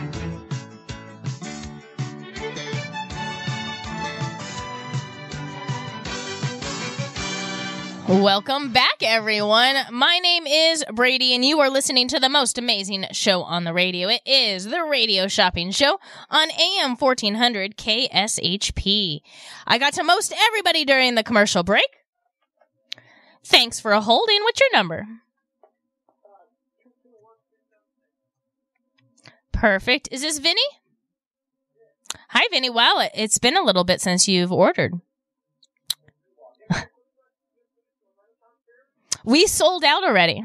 Welcome back, everyone. My name is Brady, and you are listening to the most amazing show on the radio. It is the Radio Shopping Show on A M fourteen hundred K S H P. I got to most everybody during the commercial break. Thanks for holding. What's your number? Perfect. Is this Vinny? Hi, Vinny. Wow, it's been a little bit since you've ordered. We sold out already.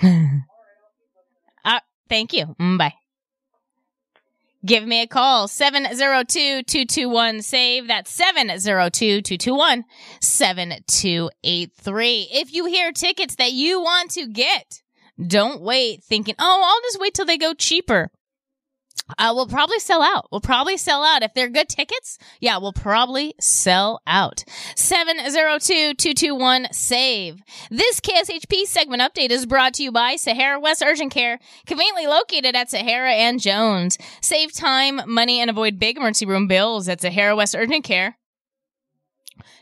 uh, thank you. Mm, bye. Give me a call. seven oh two, two two one, S A V E. That's seven oh two, two two one, seven two eight three. If you hear tickets that you want to get, don't wait thinking, oh, I'll just wait till they go cheaper. Uh, we'll probably sell out. We'll probably sell out. If they're good tickets, yeah, we'll probably sell out. seven oh two, two two one, S A V E. This K S H P segment update is brought to you by Sahara West Urgent Care, conveniently located at Sahara and Jones. Save time, money, and avoid big emergency room bills at Sahara West Urgent Care.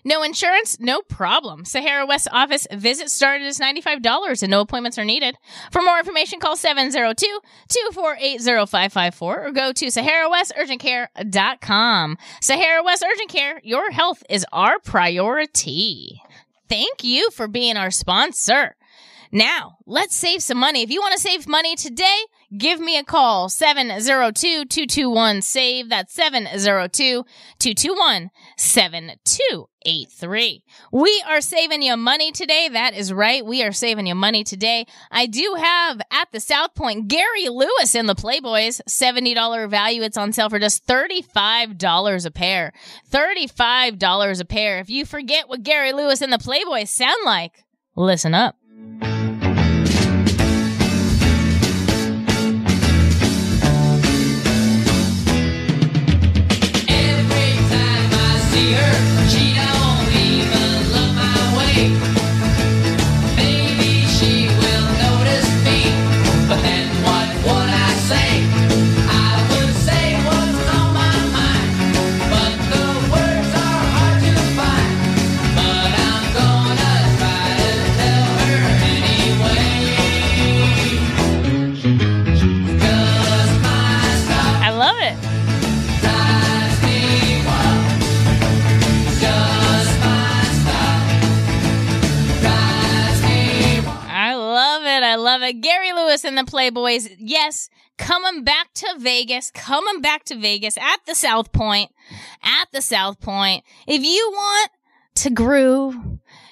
No insurance, no problem. Sahara West office visit started as ninety-five dollars and no appointments are needed. For more information, call seven oh two, two four eight, oh five five four or go to Sahara West Urgent Care dot com. Sahara West Urgent Care, your health is our priority. Thank you for being our sponsor. Now, let's save some money. If you want to save money today, give me a call, seven oh two, two two one, S A V E. That's seven oh two, two two one, seven two eight three. We are saving you money today. That is right. We are saving you money today. I do have at the South Point, Gary Lewis and the Playboys, seventy dollars value. It's on sale for just thirty-five dollars a pair. thirty-five dollars a pair. If you forget what Gary Lewis and the Playboys sound like, listen up. Gary Lewis and the Playboys, yes, coming back to Vegas, coming back to Vegas at the South Point, at the South Point. If you want to groove,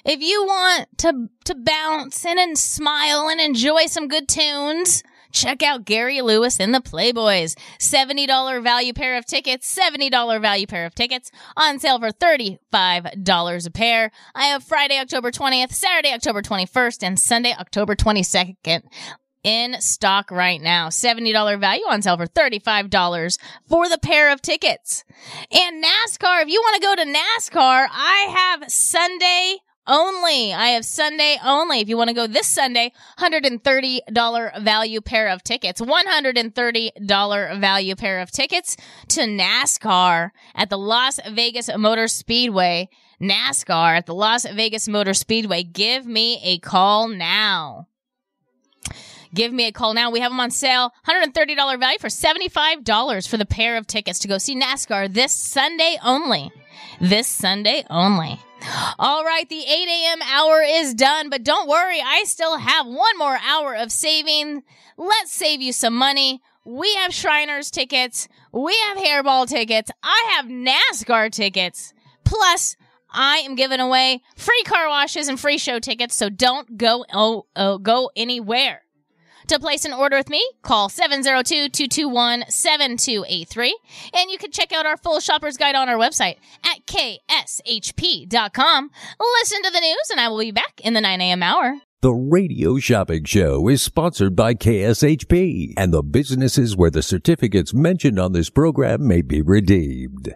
if you want to to bounce and, and smile and enjoy some good tunes, check out Gary Lewis and the Playboys. seventy dollars value pair of tickets, seventy dollars value pair of tickets, on sale for thirty-five dollars a pair. I have Friday, October twentieth, Saturday, October twenty-first, and Sunday, October twenty-second in stock right now. seventy dollars value on sale for thirty-five dollars for the pair of tickets. And NASCAR, if you want to go to NASCAR, I have Sunday only. I have Sunday only. If you want to go this Sunday, one hundred thirty dollars value pair of tickets. one hundred thirty dollars value pair of tickets to NASCAR at the Las Vegas Motor Speedway. NASCAR at the Las Vegas Motor Speedway. Give me a call now. give me a call now. We have them on sale. one hundred thirty dollars value for seventy-five dollars for the pair of tickets to go see NASCAR this Sunday only. This Sunday only. All right, the eight a.m. hour is done, but don't worry, I still have one more hour of saving. Let's save you some money. We have Shriners tickets. We have Hairball tickets. I have NASCAR tickets. Plus, I am giving away free car washes and free show tickets, so don't go oh, oh, go anywhere. To place an order with me, call seven zero two, two two one, seven two eight three. And you can check out our full shopper's guide on our website at K S H P dot com. Listen to the news, and I will be back in the nine a.m. hour. The Radio Shopping Show is sponsored by K S H P and the businesses where the certificates mentioned on this program may be redeemed.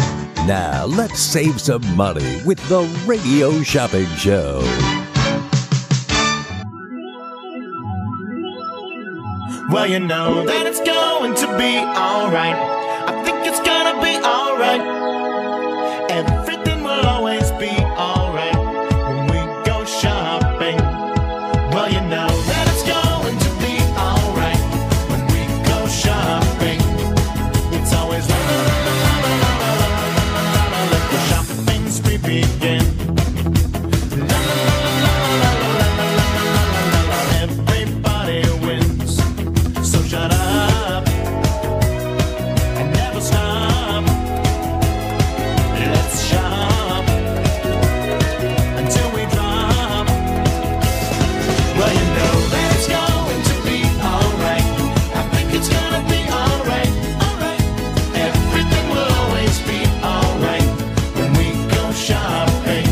Now, let's save some money with the Radio Shopping Show. Well, you know that it's going to be alright. I think it's gonna be alright. Everything will always be alright when we go shopping. Well, you know that it's going to be alright when we go shopping. It's always like begin. La, la, la, la, la, la, la, la. Everybody wins. So shut up and never stop. Let's shop until we drop. Well, you know that it's going to be alright. I think it's gonna be alright. Alright. Everything will always be alright. Shopping.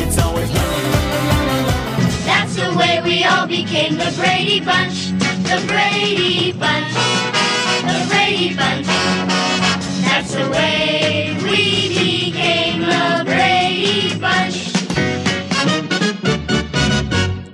It's always la, la, la, la, la. That's the way we all became the Brady Bunch. The Brady Bunch. The Brady Bunch. That's the way we became the Brady Bunch.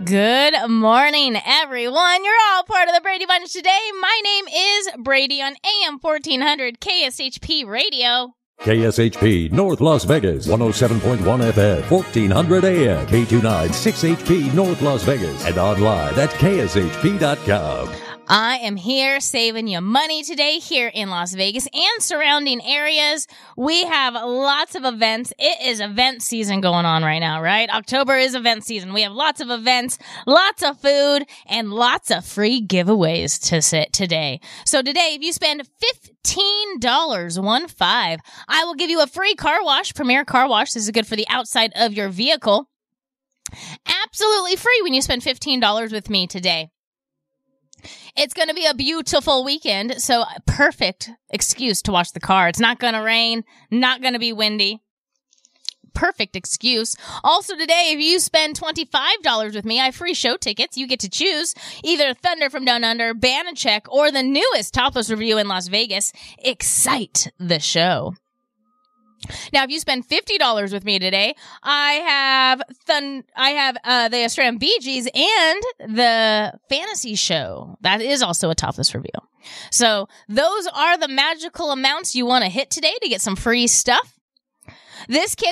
Good morning, everyone. You're all part of the Brady Bunch today. My name is Brady on A M fourteen hundred K S H P Radio. K S H P, North Las Vegas, one oh seven point one F M, fourteen hundred A M, K two nine six H P, North Las Vegas, and online at K S H P dot com. I am here saving you money today here in Las Vegas and surrounding areas. We have lots of events. It is event season going on right now, right? October is event season. We have lots of events, lots of food, and lots of free giveaways to sit today. So today, if you spend fifteen dollars, one five, I will give you a free car wash, Premier Car Wash. This is good for the outside of your vehicle. Absolutely free when you spend fifteen dollars with me today. It's going to be a beautiful weekend, so perfect excuse to wash the car. It's not going to rain, not going to be windy. Perfect excuse. Also today, if you spend twenty-five dollars with me, I have free show tickets. You get to choose either Thunder from Down Under, Banachek, or the newest topless review in Las Vegas, Excite the Show. Now, if you spend fifty dollars with me today, I have thun- I have uh, the Australian Bee Gees and the Fantasy Show. That is also a topless review. So those are the magical amounts you want to hit today to get some free stuff. This K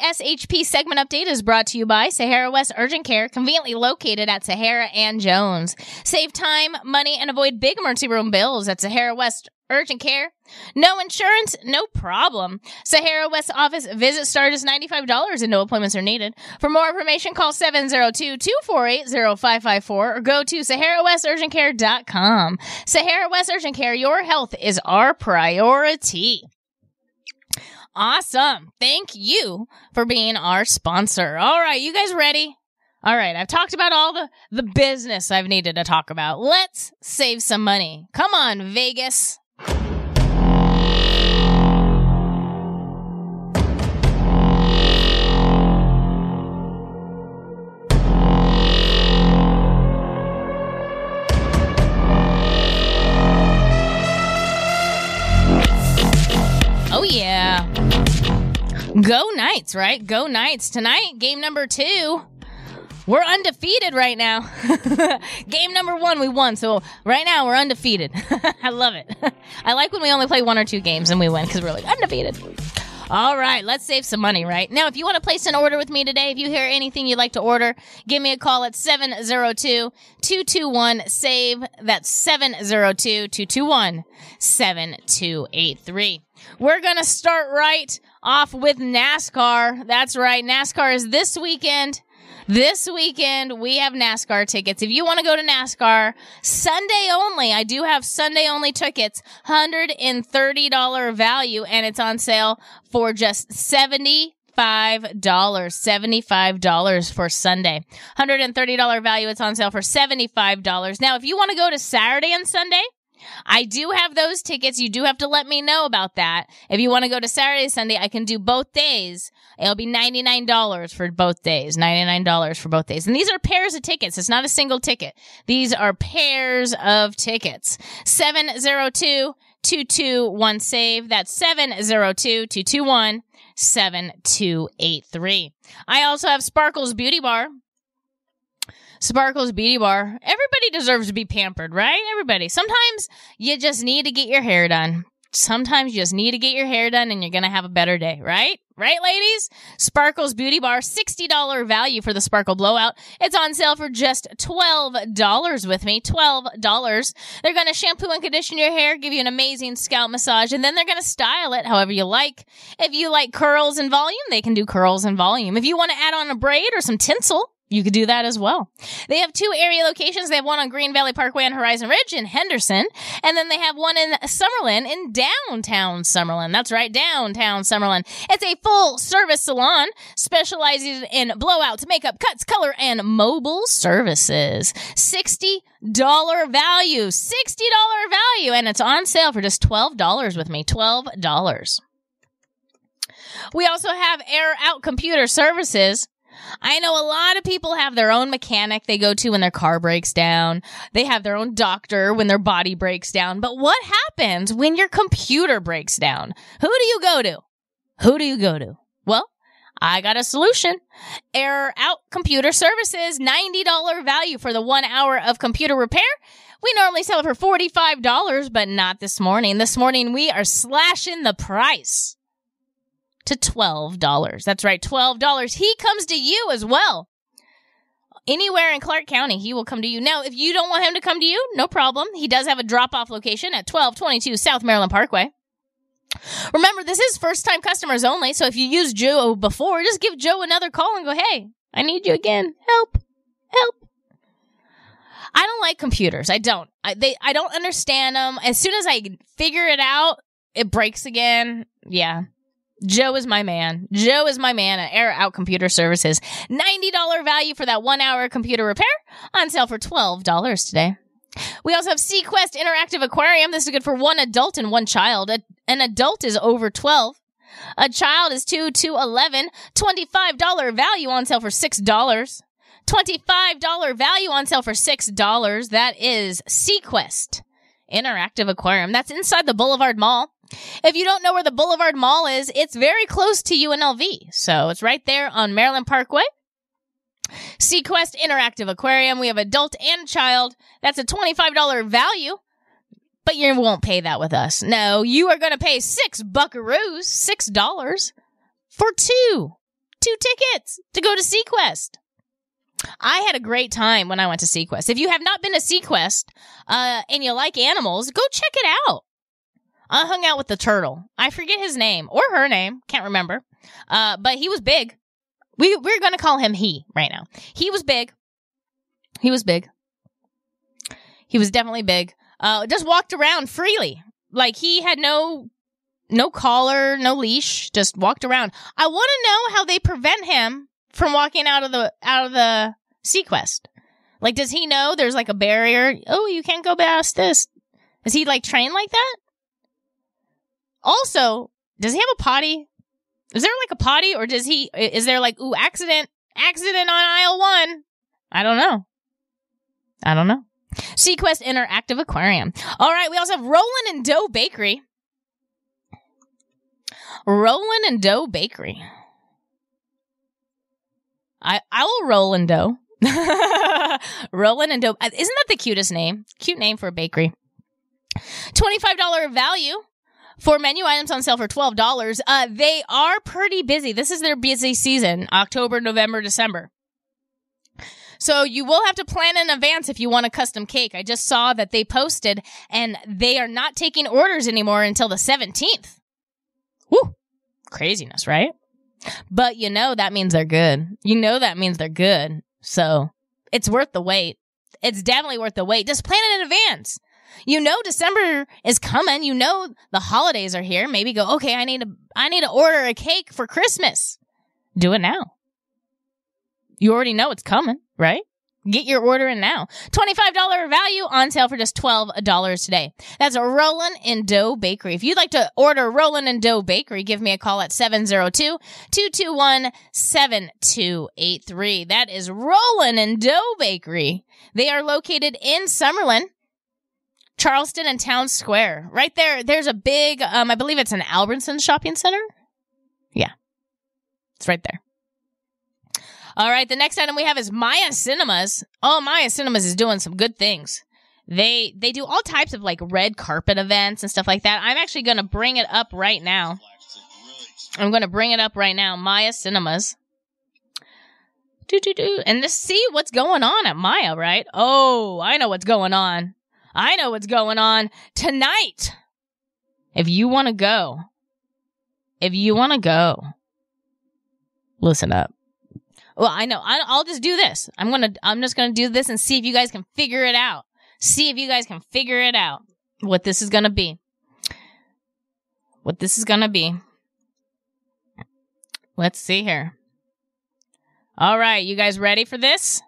S H P segment update is brought to you by Sahara West Urgent Care, conveniently located at Sahara and Jones. Save time, money, and avoid big emergency room bills at Sahara West Urgent Care. No insurance, no problem. Sahara West office visit start is ninety-five dollars and no appointments are needed. For more information, call seven zero two, two four eight, zero five five four or go to Sahara West Urgent Care dot com. Sahara West Urgent Care, your health is our priority. Awesome. Thank you for being our sponsor. All right, you guys ready? All right, I've talked about all the, the business I've needed to talk about. Let's save some money. Come on, Vegas. Oh, yeah. Go Knights, right? Go Knights. Tonight, game number two. We're undefeated right now. Game number one, we won. So right now, we're undefeated. I love it. I like when we only play one or two games and we win because we're like, undefeated. All right, let's save some money, right? Now, if you want to place an order with me today, if you hear anything you'd like to order, give me a call at seven oh two, two two one, S A V E. That's seven oh two, two two one, seven two eight three. We're going to start right off with NASCAR. That's right. NASCAR is this weekend. This weekend, we have NASCAR tickets. If you want to go to NASCAR, Sunday only. I do have Sunday only tickets, one hundred thirty dollars value, and it's on sale for just seventy dollars. seventy-five dollars for Sunday. one hundred thirty dollars value, it's on sale for seventy-five dollars. Now, if you want to go to Saturday and Sunday, I do have those tickets. You do have to let me know about that. If you want to go to Saturday, Sunday, I can do both days. It'll be ninety-nine dollars for both days. ninety-nine dollars for both days. And these are pairs of tickets. It's not a single ticket. These are pairs of tickets. seven oh two, two two one, S A V E. That's seven oh two, two two one, seven two eight three. I also have Sparkles Beauty Bar. Sparkles Beauty Bar. Everybody deserves to be pampered, right? Everybody. Sometimes you just need to get your hair done. Sometimes you just need to get your hair done and you're going to have a better day, right? Right, ladies? Sparkles Beauty Bar, sixty dollars value for the Sparkle Blowout. It's on sale for just twelve dollars with me, twelve dollars. They're going to shampoo and condition your hair, give you an amazing scalp massage, and then they're going to style it however you like. If you like curls and volume, they can do curls and volume. If you want to add on a braid or some tinsel, you could do that as well. They have two area locations. They have one on Green Valley Parkway and Horizon Ridge in Henderson. And then they have one in Summerlin, in downtown Summerlin. That's right, downtown Summerlin. It's a full-service salon specializing in blowouts, makeup, cuts, color, and mobile services. sixty dollars value. sixty dollars value. And it's on sale for just twelve dollars with me. twelve dollars. We also have Air Out Computer Services. I know a lot of people have their own mechanic they go to when their car breaks down. They have their own doctor when their body breaks down. But what happens when your computer breaks down? Who do you go to? Who do you go to? Well, I got a solution. Air Out Computer Services, ninety dollars value for the one hour of computer repair. We normally sell it for forty-five dollars, but not this morning. This morning, we are slashing the price to twelve dollars. That's right, twelve dollars. He comes to you as well. Anywhere in Clark County, he will come to you. Now, if you don't want him to come to you, no problem. He does have a drop-off location at twelve twenty-two South Maryland Parkway. Remember, this is first-time customers only, so if you used Joe before, just give Joe another call and go, hey, I need you again. Help. Help. I don't like computers. I don't. I, they, I don't understand them. As soon as I figure it out, it breaks again. Yeah. Joe is my man. Joe is my man at Air Out Computer Services. ninety dollars value for that one-hour computer repair. On sale for twelve dollars today. We also have SeaQuest Interactive Aquarium. This is good for one adult and one child. A- an adult is over twelve. A child is two to eleven. twenty-five dollars value on sale for six dollars. twenty-five dollars value on sale for six dollars. That is SeaQuest Interactive Aquarium. That's inside the Boulevard Mall. If you don't know where the Boulevard Mall is, it's very close to U N L V. So it's right there on Maryland Parkway. SeaQuest Interactive Aquarium. We have adult and child. That's a twenty-five dollars value, but you won't pay that with us. No, you are going to pay six buckaroos, six dollars for two, two tickets to go to SeaQuest. I had a great time when I went to SeaQuest. If you have not been to SeaQuest uh, and you like animals, go check it out. I hung out with the turtle. I forget his name or her name. Can't remember. Uh, but he was big. We, we're going to call him he right now. He was big. He was big. He was definitely big. Uh, just walked around freely. Like he had no no collar, no leash, just walked around. I want to know how they prevent him from walking out of the out of the SeaQuest. Like, does he know there's like a barrier? Oh, you can't go past this. Is he like trained like that? Also, does he have a potty? Is there like a potty, or does he? Is there like ooh accident accident on aisle one? I don't know. I don't know. SeaQuest Interactive Aquarium. All right, we also have Rollin' in Dough Bakery. Rollin' in Dough Bakery. I I will roll in dough. Rollin' in Dough. Isn't that the cutest name? Cute name for a bakery. twenty-five dollars value for menu items on sale for twelve dollars. Uh, they are pretty busy. This is their busy season, October, November, December. So you will have to plan in advance if you want a custom cake. I just saw that they posted, and they are not taking orders anymore until the seventeenth. Woo! Craziness, right? But you know that means they're good. You know that means they're good. So it's worth the wait. It's definitely worth the wait. Just plan it in advance. You know December is coming. You know the holidays are here. Maybe go, okay, I need to, I need to order a cake for Christmas. Do it now. You already know it's coming, right? Get your order in now. twenty-five dollars value on sale for just twelve dollars today. That's a Rollin' in Dough Bakery. If you'd like to order Rollin' in Dough Bakery, give me a call at seven zero two, two two one, seven two eight three. That is Rollin' in Dough Bakery. They are located in Summerlin, Charleston, and Town Square. Right there, there's a big, um, I believe it's an Albertsons shopping center. Yeah. It's right there. All right, the next item we have is Maya Cinemas. Oh, Maya Cinemas is doing some good things. They they do all types of, like, red carpet events and stuff like that. I'm actually going to bring it up right now. I'm going to bring it up right now. Maya Cinemas. Do-do-do. And just see what's going on at Maya, right? Oh, I know what's going on. I know what's going on tonight. If you want to go, if you want to go, listen up. Well, I know. I'll just do this. I'm gonna. I'm just gonna do this and see if you guys can figure it out. See if you guys can figure it out. What this is gonna be. What this is gonna be. Let's see here. All right, you guys ready for this?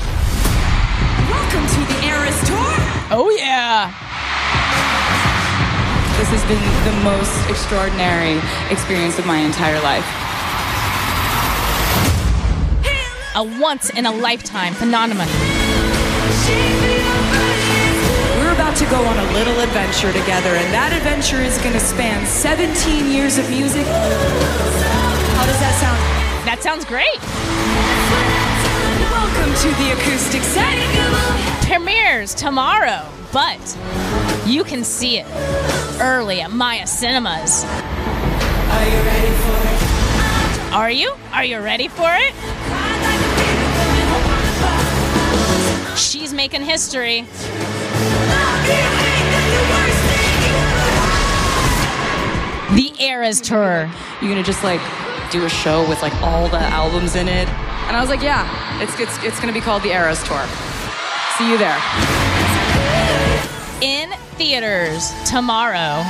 Welcome to the Eras Tour. Oh yeah. This has been the most extraordinary experience of my entire life. A once-in-a-lifetime phenomenon. We're about to go on a little adventure together, and that adventure is going to span seventeen years of music. How does that sound? That sounds great. Welcome to the acoustic set. Premieres tomorrow, but you can see it early at Maya Cinemas. Are you ready for it? Are you? Are you ready for it? She's making history. The Eras Tour. You're gonna just like do a show with like all the albums in it, and I was like, yeah, it's it's it's gonna be called the Eras Tour. See you there. In theaters tomorrow,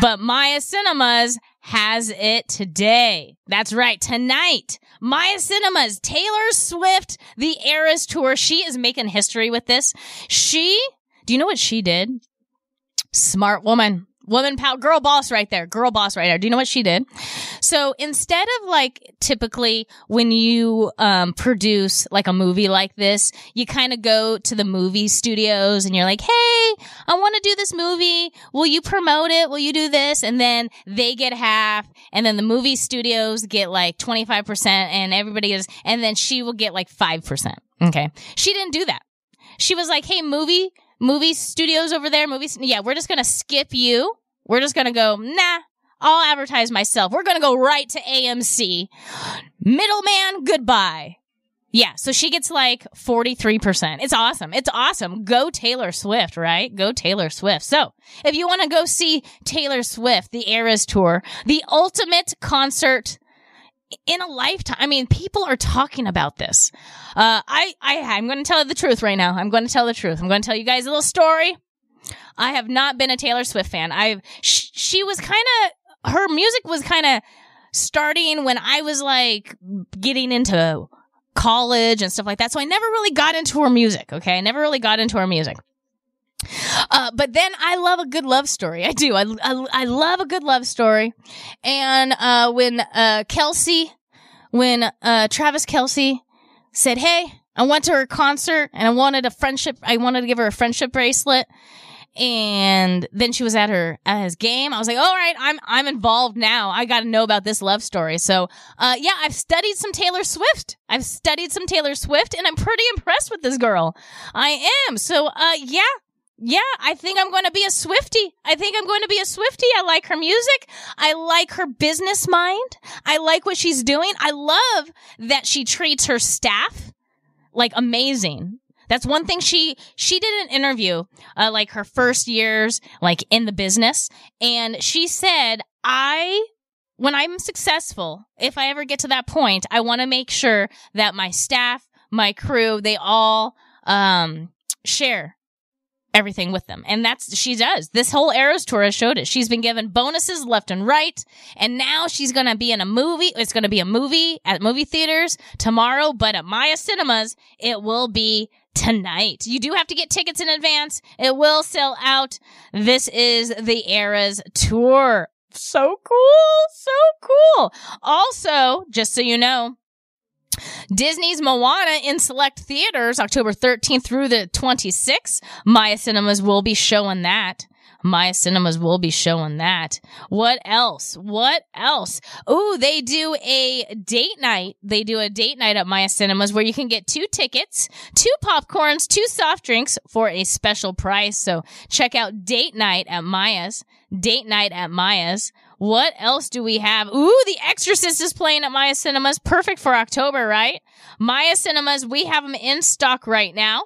but Maya Cinemas has it today. That's right, tonight. Maya Cinemas, Taylor Swift, the Eras Tour. She is making history with this. She, do you know what she did? Smart woman. Woman power, girl boss right there. Girl boss right there. Do you know what she did? So instead of like typically when you um produce like a movie like this, you kind of go to the movie studios and you're like, hey, I want to do this movie. Will you promote it? Will you do this? And then they get half, and then the movie studios get like twenty-five percent, and everybody is, and then she will get like five percent. Okay. She didn't do that. She was like, hey, movie. Movie studios over there, movies. Yeah, we're just going to skip you. We're just going to go, nah, I'll advertise myself. We're going to go right to A M C. Middleman, goodbye. Yeah, so she gets like forty-three percent. It's awesome. It's awesome. Go Taylor Swift, right? Go Taylor Swift. So if you want to go see Taylor Swift, the Eras Tour, the ultimate concert in a lifetime. I mean, people are talking about this. Uh, I, I, I'm going to tell you the truth right now. I'm going to tell the truth. I'm going to tell you guys a little story. I have not been a Taylor Swift fan. I've sh- she was kind of, her music was kind of starting when I was like getting into college and stuff like that. So I never really got into her music. Okay. I never really got into her music. Uh, but then I love a good love story. I do. I, I, I love a good love story. And, uh, when, uh, Kelsey, when, uh, Travis Kelsey said, hey, I went to her concert and I wanted a friendship. I wanted to give her a friendship bracelet. And then she was at her, at his game. I was like, all right, I'm, I'm involved now. I got to know about this love story. So, uh, yeah, I've studied some Taylor Swift. I've studied some Taylor Swift and I'm pretty impressed with this girl. I am. So, uh, yeah. Yeah, I think I'm going to be a Swiftie. I think I'm going to be a Swiftie. I like her music. I like her business mind. I like what she's doing. I love that she treats her staff like amazing. That's one thing she, she did an interview, uh, like her first years, like in the business. And she said, I, when I'm successful, if I ever get to that point, I want to make sure that my staff, my crew, they all, um, share everything with them. And that's, she does. This whole Eras Tour has showed it. She's been given bonuses left and right. And now she's going to be in a movie. It's going to be a movie at movie theaters tomorrow, but at Maya Cinemas, it will be tonight. You do have to get tickets in advance. It will sell out. This is the Eras Tour. So cool. So cool. Also, just so you know, Disney's Moana in select theaters, October thirteenth through the twenty-sixth. Maya Cinemas will be showing that. Maya Cinemas will be showing that. What else? What else? Ooh, they do a date night. They do a date night at Maya Cinemas where you can get two tickets, two popcorns, two soft drinks for a special price. So check out date night at Maya's. Date night at Maya's. What else do we have? Ooh, The Exorcist is playing at Maya Cinemas. Perfect for October, right? Maya Cinemas, we have them in stock right now.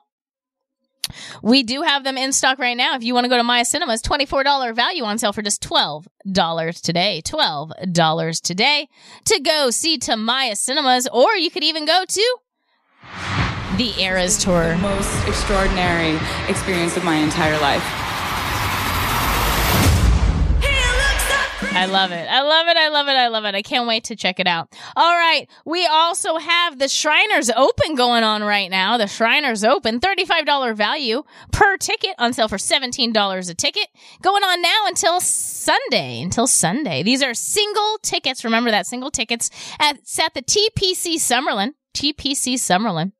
We do have them in stock right now. If you want to go to Maya Cinemas, twenty-four dollars value on sale for just twelve dollars today. twelve dollars today to go see to Maya Cinemas, or you could even go to The Eras Tour. The most extraordinary experience of my entire life. I love it. I love it. I love it. I love it. I can't wait to check it out. All right. We also have the Shriners Open going on right now. The Shriners Open, thirty-five dollars value per ticket on sale for seventeen dollars a ticket. Going on now until Sunday. Until Sunday. These are single tickets. Remember that, single tickets. It's at the T P C Summerlin. T P C Summerlin.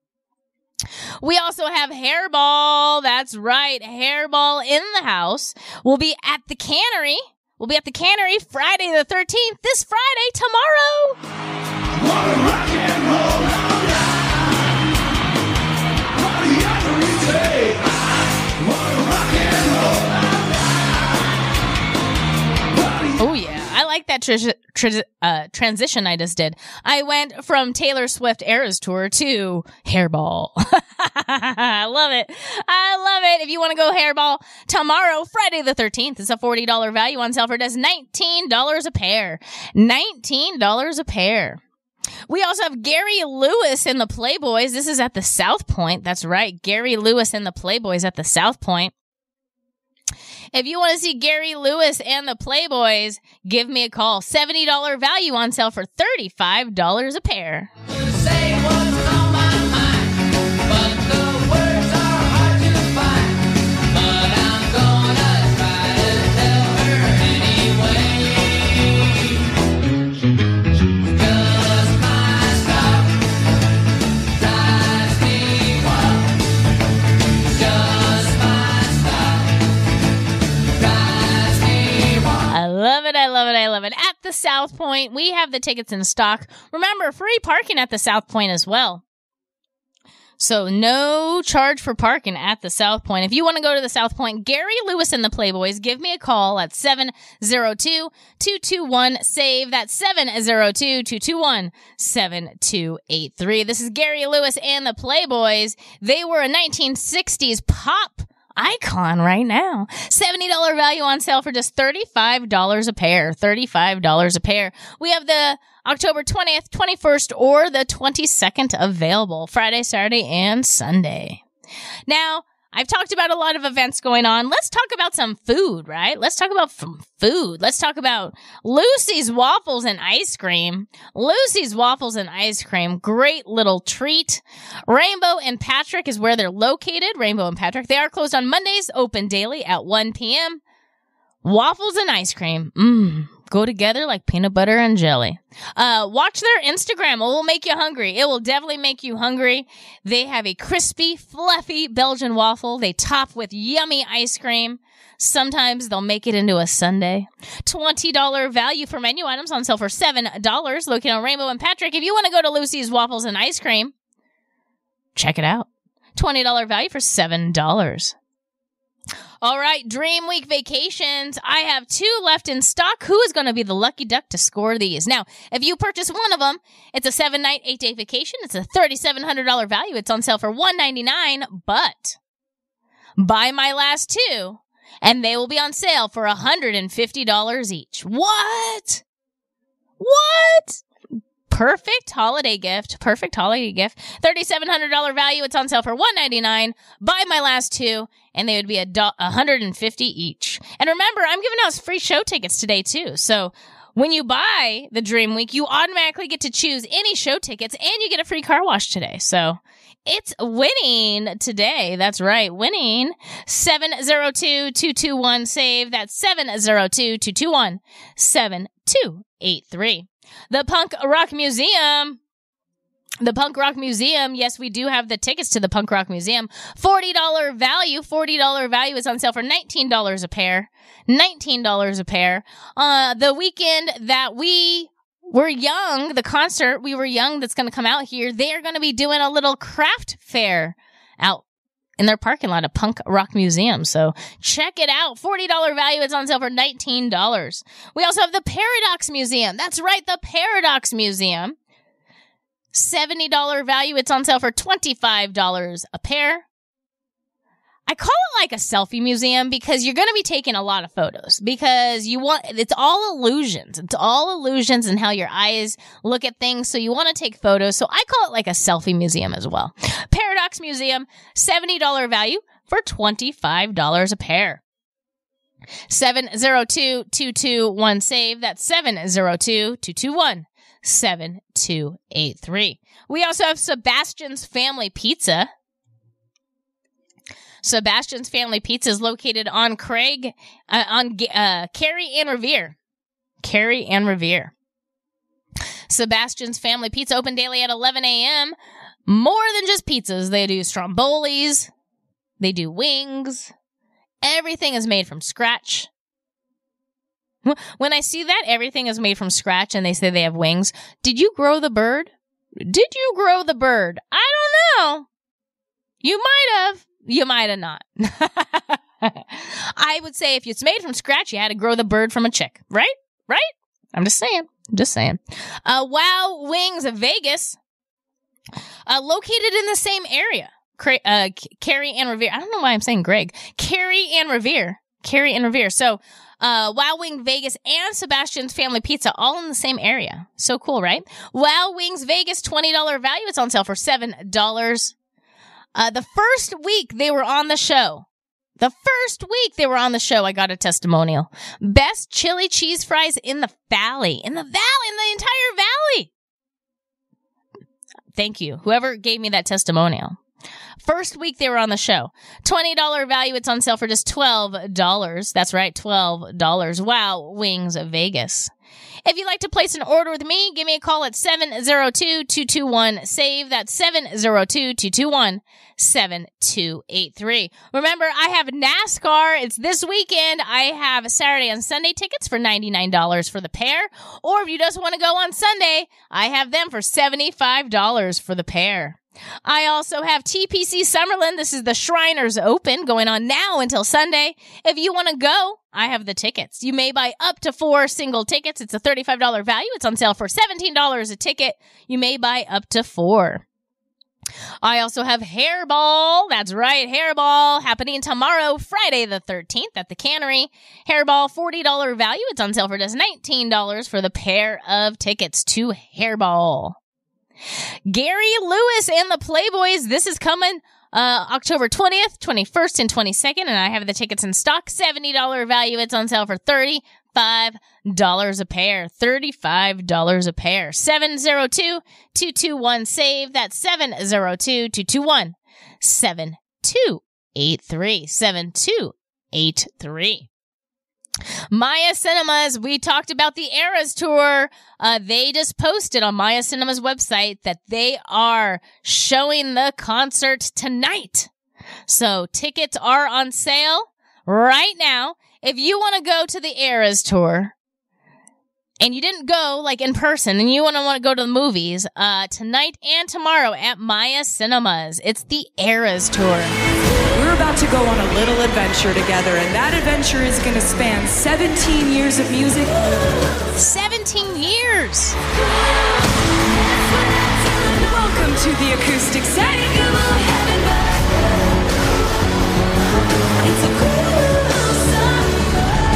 We also have Hairball. That's right. Hairball in the house. We'll be at the Cannery. We'll be at the Cannery Friday the thirteenth, this Friday, tomorrow. Wanna rock and roll all night. Party after we say, wanna rock and roll all night. Oh, yeah. I like that tr- tr- uh, transition I just did. I went from Taylor Swift Eras Tour to Hairball. I love it. I love it. If you want to go Hairball tomorrow, Friday the thirteenth, it's a forty dollars value on sale for just nineteen dollars a pair. nineteen dollars a pair. We also have Gary Lewis and the Playboys. This is at the South Point. That's right. Gary Lewis and the Playboys at the South Point. If you want to see Gary Lewis and the Playboys, give me a call. seventy dollars value on sale for thirty-five dollars a pair. Say what's on my mind, but the words are hard to find. But I'm gonna try to tell her anyway. 'Cause my stuff drives me wild. 'Cause my love it. I love it. I love it. At the South Point, we have the tickets in stock. Remember, free parking at the South Point as well. So no charge for parking at the South Point. If you want to go to the South Point, Gary Lewis and the Playboys, give me a call at seven oh two, two two one, S A V E. That's seven oh two, two two one, seven two eight three. This is Gary Lewis and the Playboys. They were a nineteen sixties pop icon right now. seventy dollars value on sale for just thirty-five dollars a pair. thirty-five dollars a pair. We have the October twentieth, twenty-first, or the twenty-second available. Friday, Saturday, and Sunday. Now, I've talked about a lot of events going on. Let's talk about some food, right? Let's talk about some food. Let's talk about Lucy's Waffles and Ice Cream. Lucy's Waffles and Ice Cream. Great little treat. Rainbow and Patrick is where they're located. Rainbow and Patrick. They are closed on Mondays, open daily at one p.m. Waffles and ice cream. Mmm. Go together like peanut butter and jelly. Uh, watch their Instagram. It will make you hungry. It will definitely make you hungry. They have a crispy, fluffy Belgian waffle. They top with yummy ice cream. Sometimes they'll make it into a sundae. twenty dollars value for menu items on sale for seven dollars. Located on Rainbow and Patrick. If you want to go to Lucy's Waffles and Ice Cream, check it out. twenty dollars value for seven dollars. All right, Dream Week Vacations. I have two left in stock. Who is going to be the lucky duck to score these? Now, if you purchase one of them, it's a seven-night, eight-day vacation. It's a three thousand seven hundred dollars value. It's on sale for one hundred ninety-nine dollars, but buy my last two, and they will be on sale for one hundred fifty dollars each. What? What? Perfect holiday gift. Perfect holiday gift. three thousand seven hundred dollars value. It's on sale for one hundred ninety-nine dollars. Buy my last two, and they would be one hundred fifty dollars each. And remember, I'm giving out free show tickets today, too. So when you buy the Dream Week, you automatically get to choose any show tickets, and you get a free car wash today. So it's winning today. That's right. Winning. seven oh two, two two one, S A V E. That's seven oh two, two two one, seven two eight three. The Punk Rock Museum. The Punk Rock Museum. Yes, we do have the tickets to the Punk Rock Museum. forty dollars value. forty dollars value is on sale for nineteen dollars a pair. nineteen dollars a pair. Uh, the weekend that we were young, the concert We Were Young that's going to come out here, they are going to be doing a little craft fair out in their parking lot at Punk Rock Museum. So check it out. forty dollars value. It's on sale for nineteen dollars. We also have the Paradox Museum. That's right, the Paradox Museum. seventy dollars value. It's on sale for twenty-five dollars a pair. I call it like a selfie museum because you're going to be taking a lot of photos because you want, it's all illusions. It's all illusions and how your eyes look at things. So you want to take photos. So I call it like a selfie museum as well. Paradox Museum, seventy dollars value for twenty-five dollars a pair. seven oh two, two two one, S A V E. That's seven oh two, two two one, seven two eight three. We also have Sebastian's Family Pizza. Sebastian's Family Pizza is located on Craig, uh, on uh, Cary and Revere. Cary and Revere. Sebastian's Family Pizza open daily at eleven a.m. More than just pizzas. They do strombolis. They do wings. Everything is made from scratch. When I see that, everything is made from scratch and they say they have wings. Did you grow the bird? Did you grow the bird? I don't know. You might have. You might have not. I would say if it's made from scratch, you had to grow the bird from a chick. Right? Right? I'm just saying. I'm just saying. Uh, Wow Wings Vegas, uh, located in the same area. Cra- uh, Cary and Revere. I don't know why I'm saying Greg. Cary and Revere. Cary and Revere. So uh, Wow Wings Vegas and Sebastian's Family Pizza all in the same area. So cool, right? Wow Wings Vegas, twenty dollars value. It's on sale for seven dollars. Uh, the first week they were on the show, the first week they were on the show, I got a testimonial. Best chili cheese fries in the valley, in the valley, in the entire valley. Thank you. Whoever gave me that testimonial. First week they were on the show. twenty dollars value. It's on sale for just twelve dollars. That's right. twelve dollars. Wow. Wings of Vegas. If you'd like to place an order with me, give me a call at seven oh two, two two one, S A V E. That's seven oh two, two two one, seven two eight three. Remember, I have NASCAR. It's this weekend. I have Saturday and Sunday tickets for ninety-nine dollars for the pair. Or if you just want to go on Sunday, I have them for seventy-five dollars for the pair. I also have T P C Summerlin. This is the Shriners Open going on now until Sunday. If you want to go, I have the tickets. You may buy up to four single tickets. It's a thirty-five dollars value. It's on sale for seventeen dollars a ticket. You may buy up to four. I also have Hairball. That's right, Hairball happening tomorrow, Friday the thirteenth at the Cannery. Hairball, forty dollars value. It's on sale for just nineteen dollars for the pair of tickets to Hairball. Gary Lewis and the Playboys. This is coming Uh, October twentieth, twenty-first, and twenty-second, and I have the tickets in stock. seventy dollars value. It's on sale for thirty-five dollars a pair. thirty-five dollars a pair. seven zero two, two two one, S A V E. That's seven zero two, two two one, seven two eight three. seven two eight three. Maya Cinemas, we talked about the Eras Tour. Uh, they just posted on Maya Cinemas website that they are showing the concert tonight. So tickets are on sale right now. If you want to go to the Eras Tour and you didn't go like in person and you want to want to go to the movies, uh, tonight and tomorrow at Maya Cinemas, it's the Eras Tour. We're about to go on a little adventure together, and that adventure is going to span seventeen years of music. seventeen years! Welcome to the acoustic set. It's a cool little summer.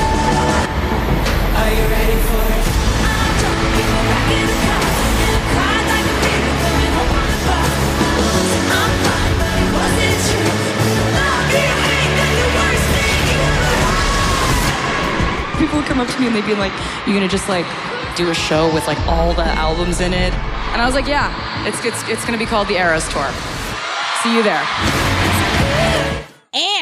Are you ready for it? I'm talking people back in the car, in a car like a baby coming home on a bar. I'm fine, but it wasn't true. People would come up to me and they'd be like, you're gonna just like do a show with like all the albums in it? And I was like, yeah, it's it's, it's gonna be called the Eras Tour. See you there.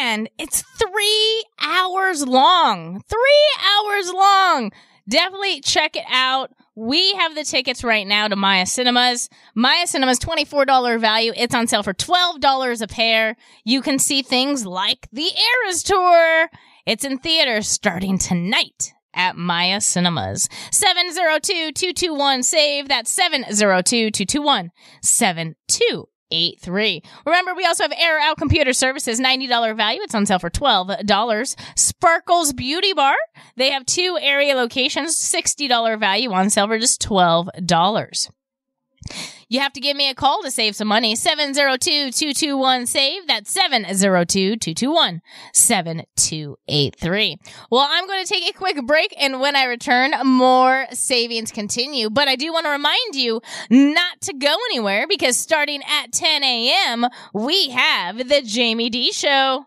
And it's three hours long. Three hours long. Definitely check it out. We have the tickets right now to Maya Cinemas. Maya Cinemas, twenty-four dollars value. It's on sale for twelve dollars a pair. You can see things like the Eras Tour. It's in theaters starting tonight at Maya Cinemas. seven zero two, two two one, S A V E. That's seven zero two, two two one, seven two eight three. Remember, we also have Air Out Computer Services, ninety dollars value. It's on sale for twelve dollars. Sparkles Beauty Bar, they have two area locations, sixty dollars value, on sale for just twelve dollars. You have to give me a call to save some money. seven zero two, two two one, S A V E. That's seven zero two, two two one, seven two eight three. Well, I'm going to take a quick break, and when I return, more savings continue. But I do want to remind you not to go anywhere, because starting at ten a.m., we have The Jamie D. Show.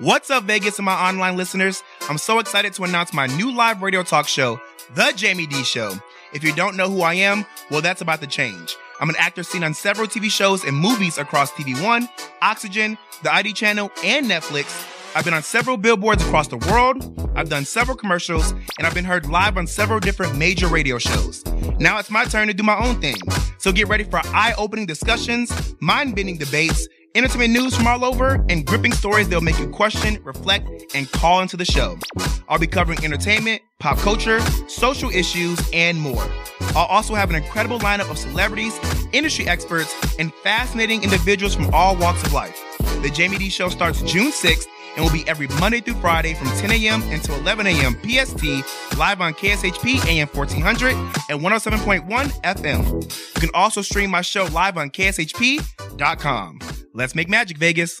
What's up, Vegas and my online listeners? I'm so excited to announce my new live radio talk show, The Jamie D. Show. If you don't know who I am, well, that's about to change. I'm an actor seen on several T V shows and movies across T V One, Oxygen, the I D Channel, and Netflix. I've been on several billboards across the world, I've done several commercials, and I've been heard live on several different major radio shows. Now it's my turn to do my own thing. So get ready for eye-opening discussions, mind-bending debates, entertainment news from all over, and gripping stories that'll make you question, reflect, and call into the show. I'll be covering entertainment, pop culture, social issues, and more. I'll also have an incredible lineup of celebrities, industry experts, and fascinating individuals from all walks of life. The Jamie D. Show starts June sixth and will be every Monday through Friday from ten a.m. until eleven a.m. P S T, live on K S H P A M fourteen hundred and one oh seven point one F M. You can also stream my show live on K S H P dot com. Let's make magic, Vegas.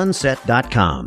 sunset dot com.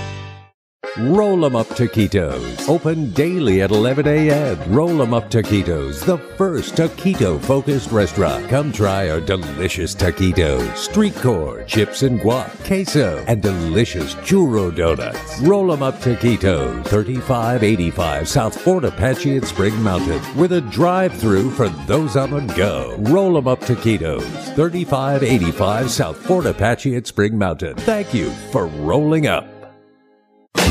Roll 'em Up Taquitos. Open daily at eleven a m Roll 'em Up Taquitos, the first taquito-focused restaurant. Come try our delicious taquitos, street corn, chips and guac, queso, and delicious churro donuts. Roll 'em Up Taquitos, thirty-five eighty-five South Fort Apache at Spring Mountain, with a drive-through for those on the go. Roll 'em Up Taquitos, thirty-five eighty-five South Fort Apache at Spring Mountain. Thank you for rolling up.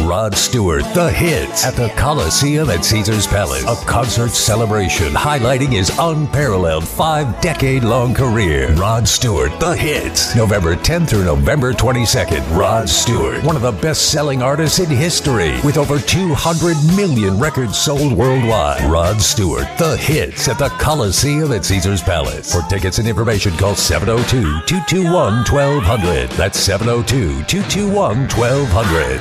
Rod Stewart, The Hits, at the Coliseum at Caesars Palace. A concert celebration highlighting his unparalleled five-decade-long career. Rod Stewart, The Hits, November tenth through November twenty-second. Rod Stewart, one of the best-selling artists in history, with over two hundred million records sold worldwide. Rod Stewart, The Hits, at the Coliseum at Caesars Palace. For tickets and information, call seven oh two, two two one, twelve hundred. That's seven oh two, two two one, twelve hundred.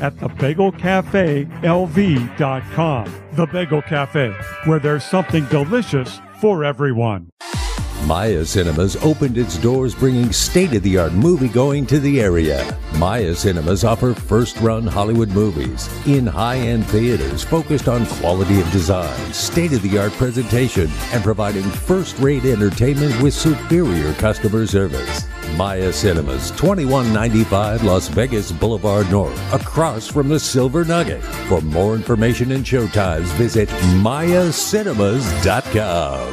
at the bagel cafe L V dot com. The Bagel Cafe, where there's something delicious for everyone. Maya Cinemas opened its doors, bringing state-of-the-art movie-going to the area. Maya Cinemas offer first-run Hollywood movies in high-end theaters focused on quality of design, state-of-the-art presentation, and providing first-rate entertainment with superior customer service. Maya Cinemas, twenty-one ninety-five Las Vegas Boulevard North, across from the Silver Nugget. For more information and showtimes, visit maya cinemas dot com.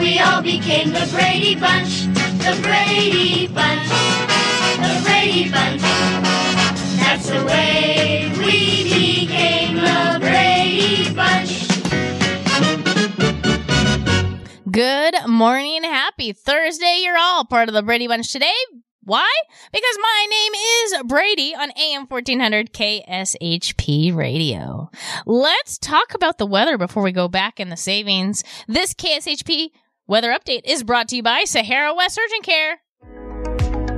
We all became the Brady Bunch, the Brady Bunch, the Brady Bunch. That's the way we became the Brady Bunch. Good morning, happy Thursday. You're all part of the Brady Bunch today. Why? Because my name is Brady on A M fourteen hundred K S H P Radio. Let's talk about the weather before we go back in the savings. This K S H P weather update is brought to you by Sahara West Urgent Care.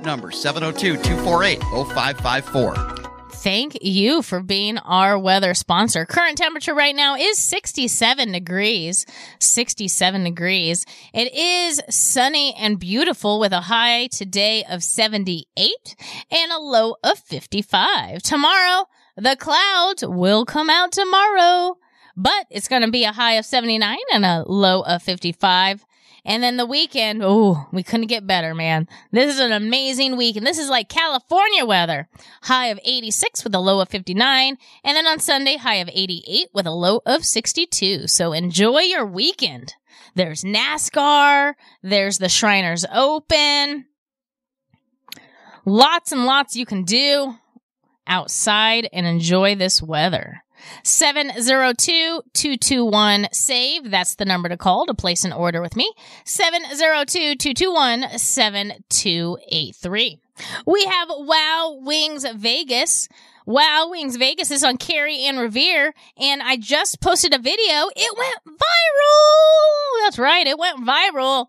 number, seven oh two, two four eight, oh five five four. Thank you for being our weather sponsor. Current temperature right now is sixty-seven degrees. sixty-seven degrees. It is sunny and beautiful, with a high today of seventy-eight and a low of fifty-five. Tomorrow, the clouds will come out tomorrow, but it's going to be a high of seventy-nine and a low of fifty-five. And then the weekend, oh, we couldn't get better, man. This is an amazing week, and this is like California weather. High of eighty-six with a low of fifty-nine, and then on Sunday, high of eighty-eight with a low of sixty-two. So enjoy your weekend. There's NASCAR. There's the Shriners Open. Lots and lots you can do outside and enjoy this weather. seven oh two, two two one, save. That's the number to call to place an order with me. seven oh two, two two one, seven two eight three. We have Wow Wings Vegas. Wow Wings Vegas is on Cary and Revere, and I just posted a video. It went viral. That's right. It went viral.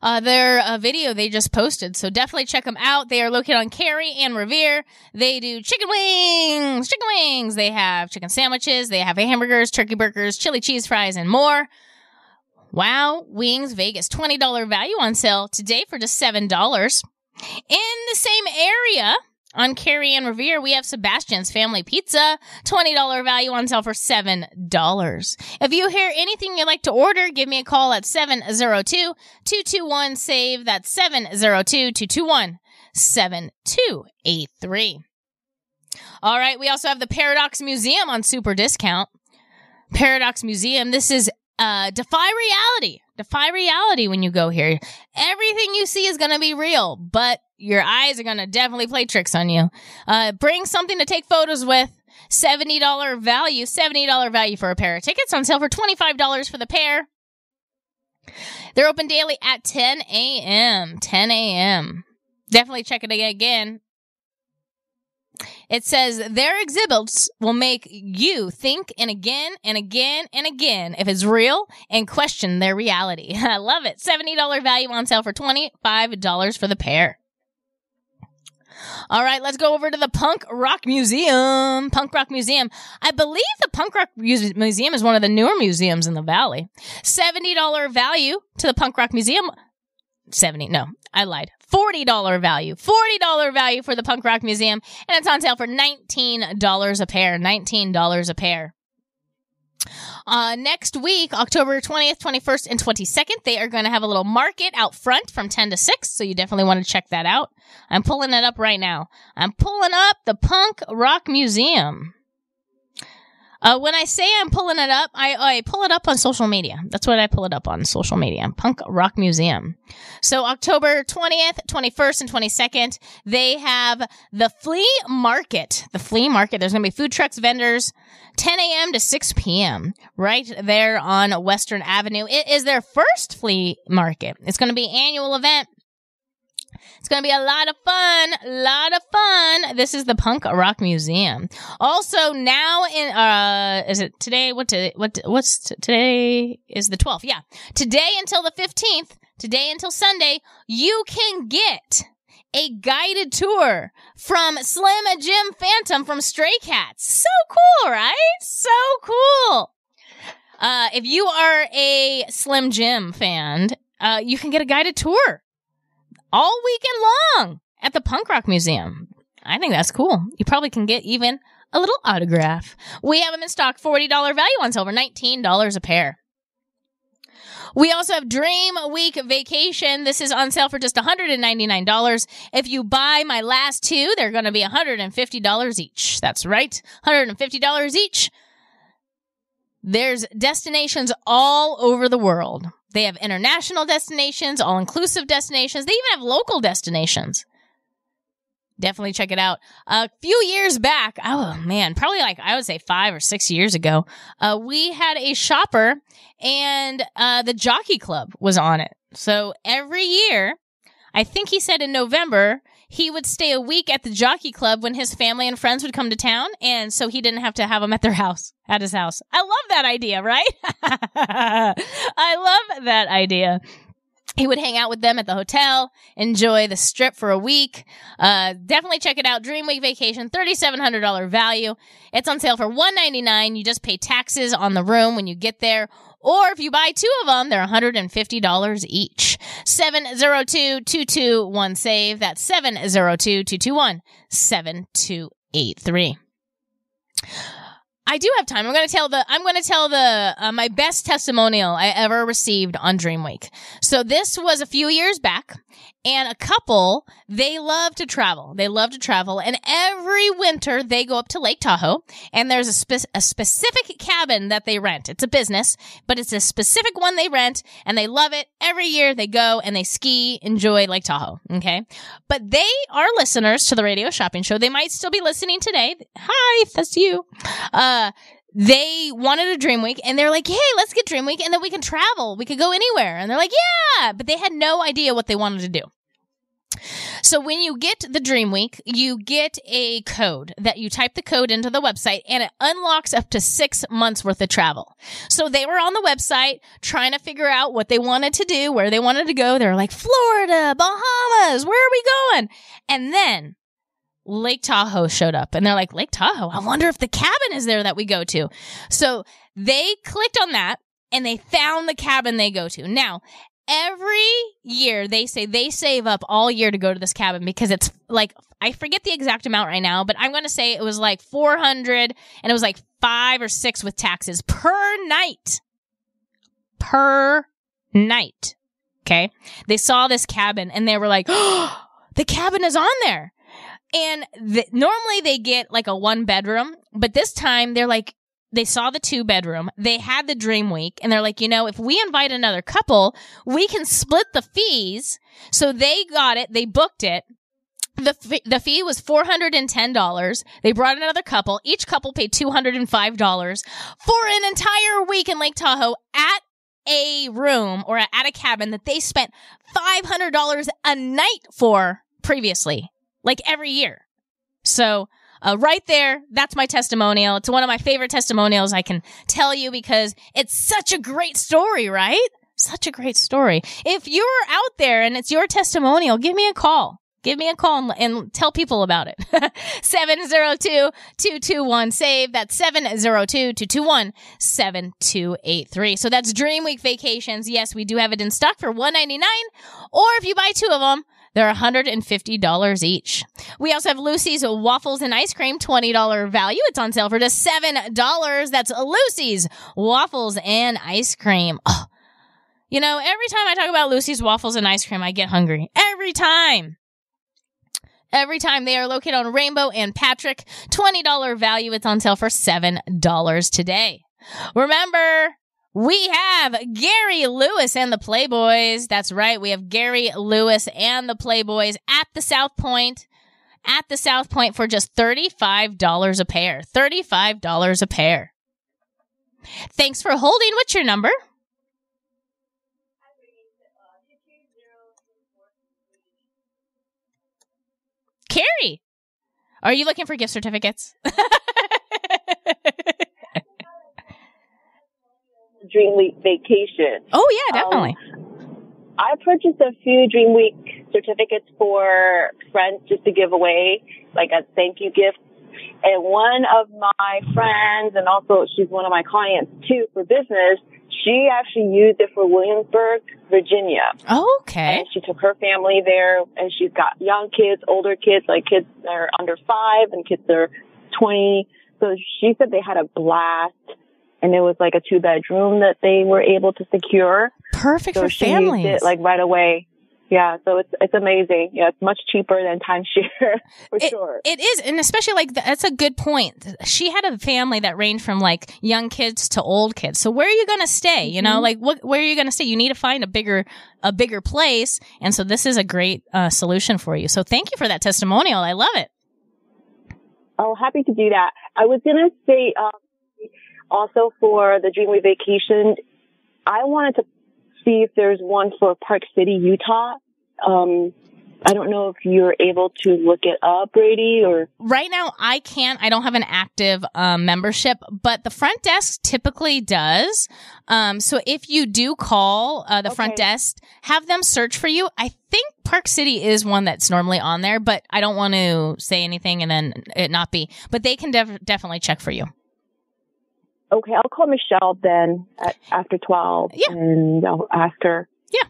Uh, their uh, video they just posted, so definitely check them out. They are located on Cary and Revere. They do chicken wings, chicken wings. They have chicken sandwiches. They have hamburgers, turkey burgers, chili cheese fries, and more. Wow Wings Vegas. twenty dollars value on sale today for just seven dollars. In the same area, on Carrie and Revere, we have Sebastian's Family Pizza. twenty dollars value on sale for seven dollars. If you hear anything you'd like to order, give me a call at seven oh two, two two one, S A V E. That's seven oh two, two two one, seven two eight three. All right, we also have the Paradox Museum on super discount. Paradox Museum, this is uh, Defy Reality. Defy reality when you go here. Everything you see is going to be real, but your eyes are going to definitely play tricks on you. Uh, bring something to take photos with. seventy dollars value. seventy dollars value for a pair of tickets on sale for twenty-five dollars for the pair. They're open daily at ten a.m. ten a.m. Definitely check it again. It says their exhibits will make you think and again and again and again if it's real and question their reality. I love it. seventy dollars value on sale for twenty-five dollars for the pair. All right, let's go over to the Punk Rock Museum. Punk Rock Museum. I believe the Punk Rock Museum is one of the newer museums in the Valley. seventy dollars value to the Punk Rock Museum. seventy No, I lied. forty dollars value. forty dollars value for the Punk Rock Museum. And it's on sale for nineteen dollars a pair. nineteen dollars a pair. Uh, next week, October twentieth, twenty-first, and twenty-second, they are going to have a little market out front from ten to six. So you definitely want to check that out. I'm pulling it up right now. I'm pulling up the Punk Rock Museum. Uh, when I say I'm pulling it up, I, I pull it up on social media. That's what I pull it up on social media. Punk Rock Museum. So October twentieth, twenty-first, and twenty-second, they have the flea market. The flea market. There's going to be food trucks, vendors, ten a.m. to six p.m. right there on Western Avenue. It is their first flea market. It's going to be an annual event. It's going to be a lot of fun, lot of fun. This is the Punk Rock Museum. Also, now in, uh, is it today? What, to, what, what's t- today is the twelfth. Yeah. Today until the fifteenth, today until Sunday, you can get a guided tour from Slim Jim Phantom from Stray Cats. So cool, right? So cool. Uh, if you are a Slim Jim fan, uh, you can get a guided tour all weekend long at the Punk Rock Museum. I think that's cool. You probably can get even a little autograph. We have them in stock. forty dollars value on silver. nineteen dollars a pair. We also have Dream Week Vacation. This is on sale for just one hundred ninety-nine dollars. If you buy my last two, they're going to be one hundred fifty dollars each. That's right. one hundred fifty dollars each. There's destinations all over the world. They have international destinations, all-inclusive destinations. They even have local destinations. Definitely check it out. A few years back, oh, man, probably like I would say five or six years ago, uh, we had a shopper, and uh, the Jockey Club was on it. So every year, I think he said in November, he would stay a week at the Jockey Club when his family and friends would come to town, and so he didn't have to have them at their house, at his house. I love that idea, right? I love that idea. He would hang out with them at the hotel, enjoy the strip for a week. Uh, definitely check it out. Dream Week Vacation, three thousand seven hundred dollars value. It's on sale for one hundred ninety-nine dollars. You just pay taxes on the room when you get there. Or if you buy two of them, they're one hundred fifty dollars each. seven oh two, two two one, S A V E. That's seven oh two, two two one, seven two eight three. I do have time. I'm going to tell the I'm going to tell the uh, my best testimonial I ever received on Dream Week. So this was a few years back, and a couple, they love to travel. They love to travel, and every winter they go up to Lake Tahoe, and there's a, spe- a specific cabin that they rent. It's a business, but it's a specific one they rent, and they love it. Every year they go and they ski, enjoy Lake Tahoe, okay? But they are listeners to the Radio Shopping Show. They might still be listening today. Hi, if that's you. Uh Uh, they wanted a Dream Week, and they're like, hey, let's get Dream Week, and then we can travel. We could go anywhere. And they're like, yeah, but they had no idea what they wanted to do. So when you get the Dream Week, you get a code that you type the code into the website, and it unlocks up to six months worth of travel. So they were on the website trying to figure out what they wanted to do, where they wanted to go. They're like, Florida, Bahamas, where are we going? And then Lake Tahoe showed up, and they're like, Lake Tahoe, I wonder if the cabin is there that we go to. So they clicked on that, and they found the cabin they go to. Now, every year they say they save up all year to go to this cabin because it's like, I forget the exact amount right now, but I'm going to say it was like four hundred and it was like five or six with taxes per night. Per night. Okay. They saw this cabin and they were like, oh, the cabin is on there. And th- normally they get like a one bedroom, but this time they're like, they saw the two bedroom, they had the dream week, and they're like, you know, if we invite another couple, we can split the fees. So they got it. They booked it. The f- the fee was four hundred ten dollars. They brought another couple. Each couple paid two hundred five dollars for an entire week in Lake Tahoe at a room or at a cabin that they spent five hundred dollars a night for previously, like every year. So Uh, right there, that's my testimonial. It's one of my favorite testimonials I can tell you because it's such a great story, right? Such a great story. If you're out there and it's your testimonial, give me a call. Give me a call and, and tell people about it. seven oh two, two two one, S A V E. That's seven oh two, two two one, seven two eight three. So that's Dream Week Vacations. Yes, we do have it in stock for one hundred ninety-nine dollars. Or if you buy two of them, they're one hundred fifty dollars each. We also have Lucy's Waffles and Ice Cream, twenty dollars value. It's on sale for just seven dollars. That's Lucy's Waffles and Ice Cream. Oh. You know, every time I talk about Lucy's Waffles and Ice Cream, I get hungry. Every time. Every time. They are located on Rainbow and Patrick, twenty dollars value. It's on sale for seven dollars today. Remember, we have Gary Lewis and the Playboys. That's right. We have Gary Lewis and the Playboys at the South Point. At the South Point for just thirty-five dollars a pair. thirty-five dollars a pair. Thanks for holding. What's your number? Carrie, are you looking for gift certificates? Dream Week Vacation. Oh, yeah, definitely. Um, I purchased a few Dream Week certificates for friends just to give away, like as thank you gifts. And one of my friends, and also she's one of my clients too for business, she actually used it for Williamsburg, Virginia. Oh, okay. And she took her family there, and she's got young kids, older kids, like kids that are under five and kids that are twenty. So she said they had a blast. And it was like a two-bedroom that they were able to secure. Perfect so for she families. Used it like right away. Yeah, so it's it's amazing. Yeah, it's much cheaper than timeshare for it, sure. It is, and especially like that's a good point. She had a family that ranged from like young kids to old kids. So where are you going to stay? You know, mm-hmm. like what where are you going to stay? You need to find a bigger a bigger place, and so this is a great uh, solution for you. So thank you for that testimonial. I love it. Oh, happy to do that. I was going to say. Um, Also for the Dreamway Vacation, I wanted to see if there's one for Park City, Utah. Um, I don't know if you're able to look it up, Brady, or... Right now, I can't. I don't have an active um, membership, but the front desk typically does. Um, so if you do call uh, the okay. front desk, have them search for you. I think Park City is one that's normally on there, but I don't want to say anything and then it not be. But they can def- definitely check for you. Okay, I'll call Michelle then at, after twelve, yeah. and I'll ask her. Yeah.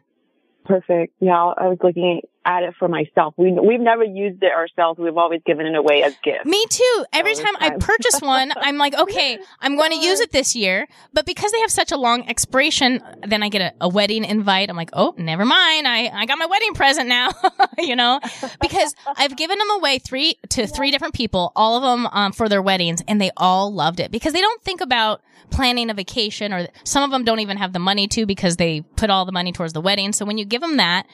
Perfect. Yeah, I was looking at it for myself. We, we've never used it ourselves. We've always given it away as gifts. Me too. Every time, time I purchase one, I'm like, okay, I'm going to use it this year. But because they have such a long expiration, then I get a, a wedding invite. I'm like, oh, never mind. I, I got my wedding present now, you know, because I've given them away three to three different people, all of them um, for their weddings, and they all loved it because they don't think about planning a vacation, or some of them don't even have the money to because they put all the money towards the wedding. So when you give them that,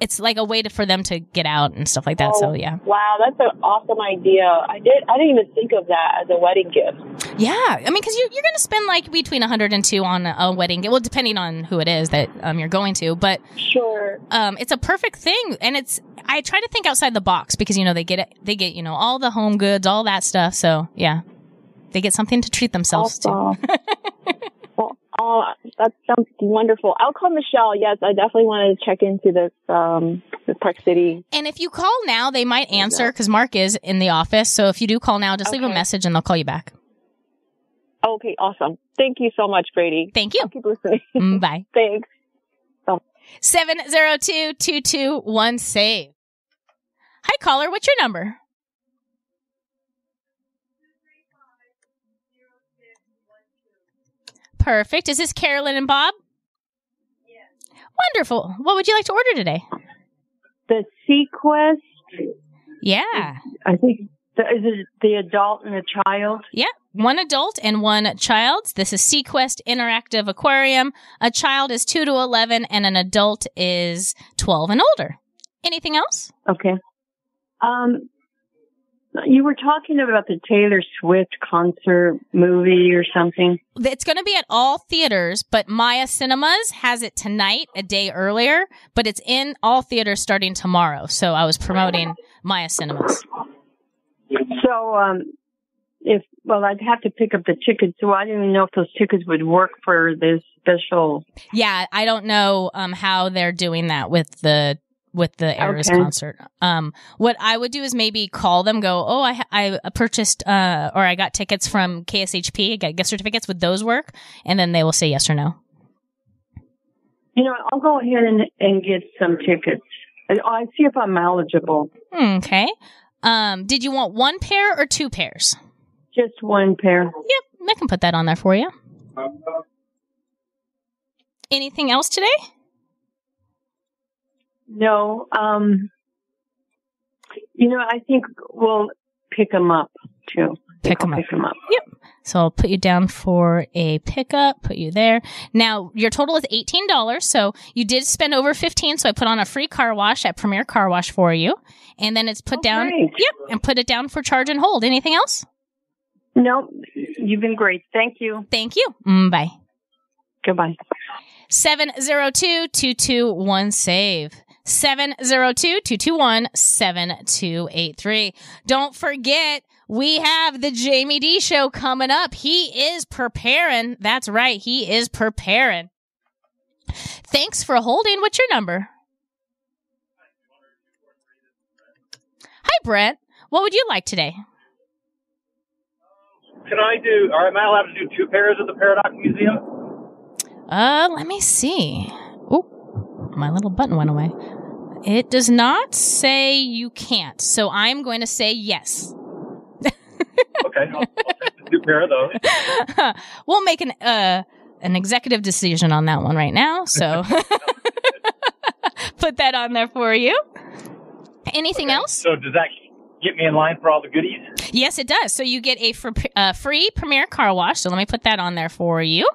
it's like a way to, for them to get out and stuff like that. Oh, so, yeah. Wow, that's an awesome idea. I, did, I didn't even think of that as a wedding gift. Yeah. I mean, because you, you're going to spend like between one hundred and two on a, a wedding gift. Well, depending on who it is that um, you're going to. But sure. Um, it's a perfect thing. And it's, I try to think outside the box because, you know, they get, it, they get, you know, all the home goods, all that stuff. So, yeah, they get something to treat themselves awesome. To. Oh, that sounds wonderful. I'll call Michelle. Yes, I definitely wanted to check into this, um, this Park City. And if you call now, they might answer because Mark is in the office. So if you do call now, just okay. leave a message and they'll call you back. Okay, awesome. Thank you so much, Brady. Thank you. I'll keep listening. Bye. Thanks. seven zero two, two two one, save. Hi, caller. What's your number? Perfect. Is this Carolyn and Bob? Yes. Wonderful. What would you like to order today? The SeaQuest. Yeah. I think the, is it the adult and the child? Yeah. One adult and one child. This is SeaQuest Interactive Aquarium. A child is two to eleven, and an adult is twelve and older. Anything else? Okay. Um, you were talking about the Taylor Swift concert movie or something. It's going to be at all theaters, but Maya Cinemas has it tonight, a day earlier, but it's in all theaters starting tomorrow. So I was promoting Maya Cinemas. So, um... If well, I'd have to pick up the tickets, so I don't even know if those tickets would work for this special. Yeah, I don't know um, how they're doing that with the with the Eras okay. concert. Um, what I would do is maybe call them, go, oh, I I purchased uh, or I got tickets from K S H P, I got gift certificates. Would those work? And then they will say yes or no. You know, I'll go ahead and, and get some tickets. I'll see if I'm eligible. Okay. Um, did you want one pair or two pairs? Just one pair. Yep, I can put that on there for you. Anything else today? No. Um, you know, I think we'll pick them up, too. Pick them up. Pick them up. Yep. So I'll put you down for a pickup, put you there. Now, your total is eighteen dollars, so you did spend over fifteen dollars, so I put on a free car wash at Premier Car Wash for you. And then it's put oh, down. Great. Yep, and put it down for charge and hold. Anything else? No, you've been great. Thank you. Thank you. Mm, bye. Goodbye. seven zero two, two two one, save. seven zero two, two two one, seven two eight three. Don't forget, we have the Jamie D. Show coming up. He is preparing. That's right. He is preparing. Thanks for holding. What's your number? Hi, Brent. What would you like today? Can I do, or am I allowed to do two pairs at the Paradox Museum? Uh, let me see. Oh, my little button went away. It does not say you can't, so I'm going to say yes. Okay, I'll, I'll take the two pair of those. We'll make an uh an executive decision on that one right now, so put that on there for you. Anything okay, else? So does that get me in line for all the goodies? Yes, it does. So you get a fr- uh, free Premier Car Wash. So let me put that on there for you.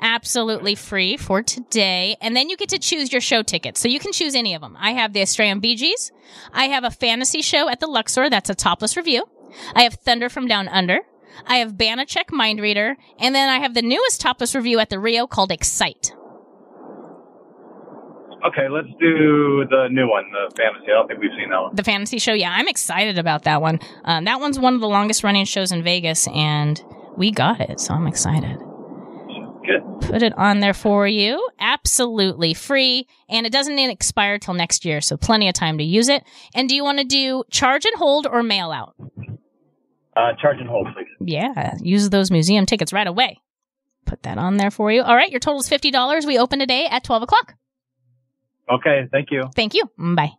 Absolutely free for today. And then you get to choose your show tickets. So you can choose any of them. I have the Australian Bee Gees. I have a fantasy show at the Luxor. That's a topless review. I have Thunder from Down Under. I have Banachek Mind Reader. And then I have the newest topless review at the Rio called Excite. Okay, let's do the new one, the fantasy. I don't think we've seen that one. The Fantasy Show, yeah. I'm excited about that one. Um, that one's one of the longest-running shows in Vegas, and we got it, so I'm excited. Good. Put it on there for you. Absolutely free, and it doesn't expire till next year, so plenty of time to use it. And do you want to do charge and hold or mail out? Uh, charge and hold, please. Yeah, use those museum tickets right away. Put that on there for you. All right, your total is fifty dollars. We open today at twelve o'clock. Okay, thank you. Thank you. Bye.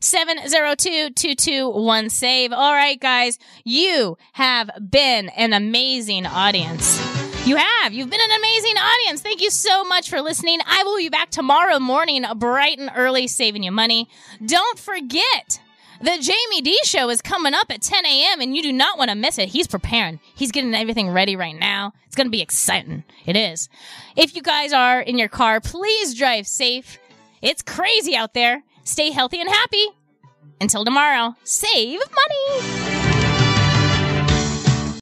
seven zero two, two two one, save. All right, guys, you have been an amazing audience. You have. You've been an amazing audience. Thank you so much for listening. I will be back tomorrow morning, bright and early, saving you money. Don't forget, the Jamie D. Show is coming up at ten a.m., and you do not want to miss it. He's preparing. He's getting everything ready right now. It's going to be exciting. It is. If you guys are in your car, please drive safe. It's crazy out there. Stay healthy and happy. Until tomorrow, save money.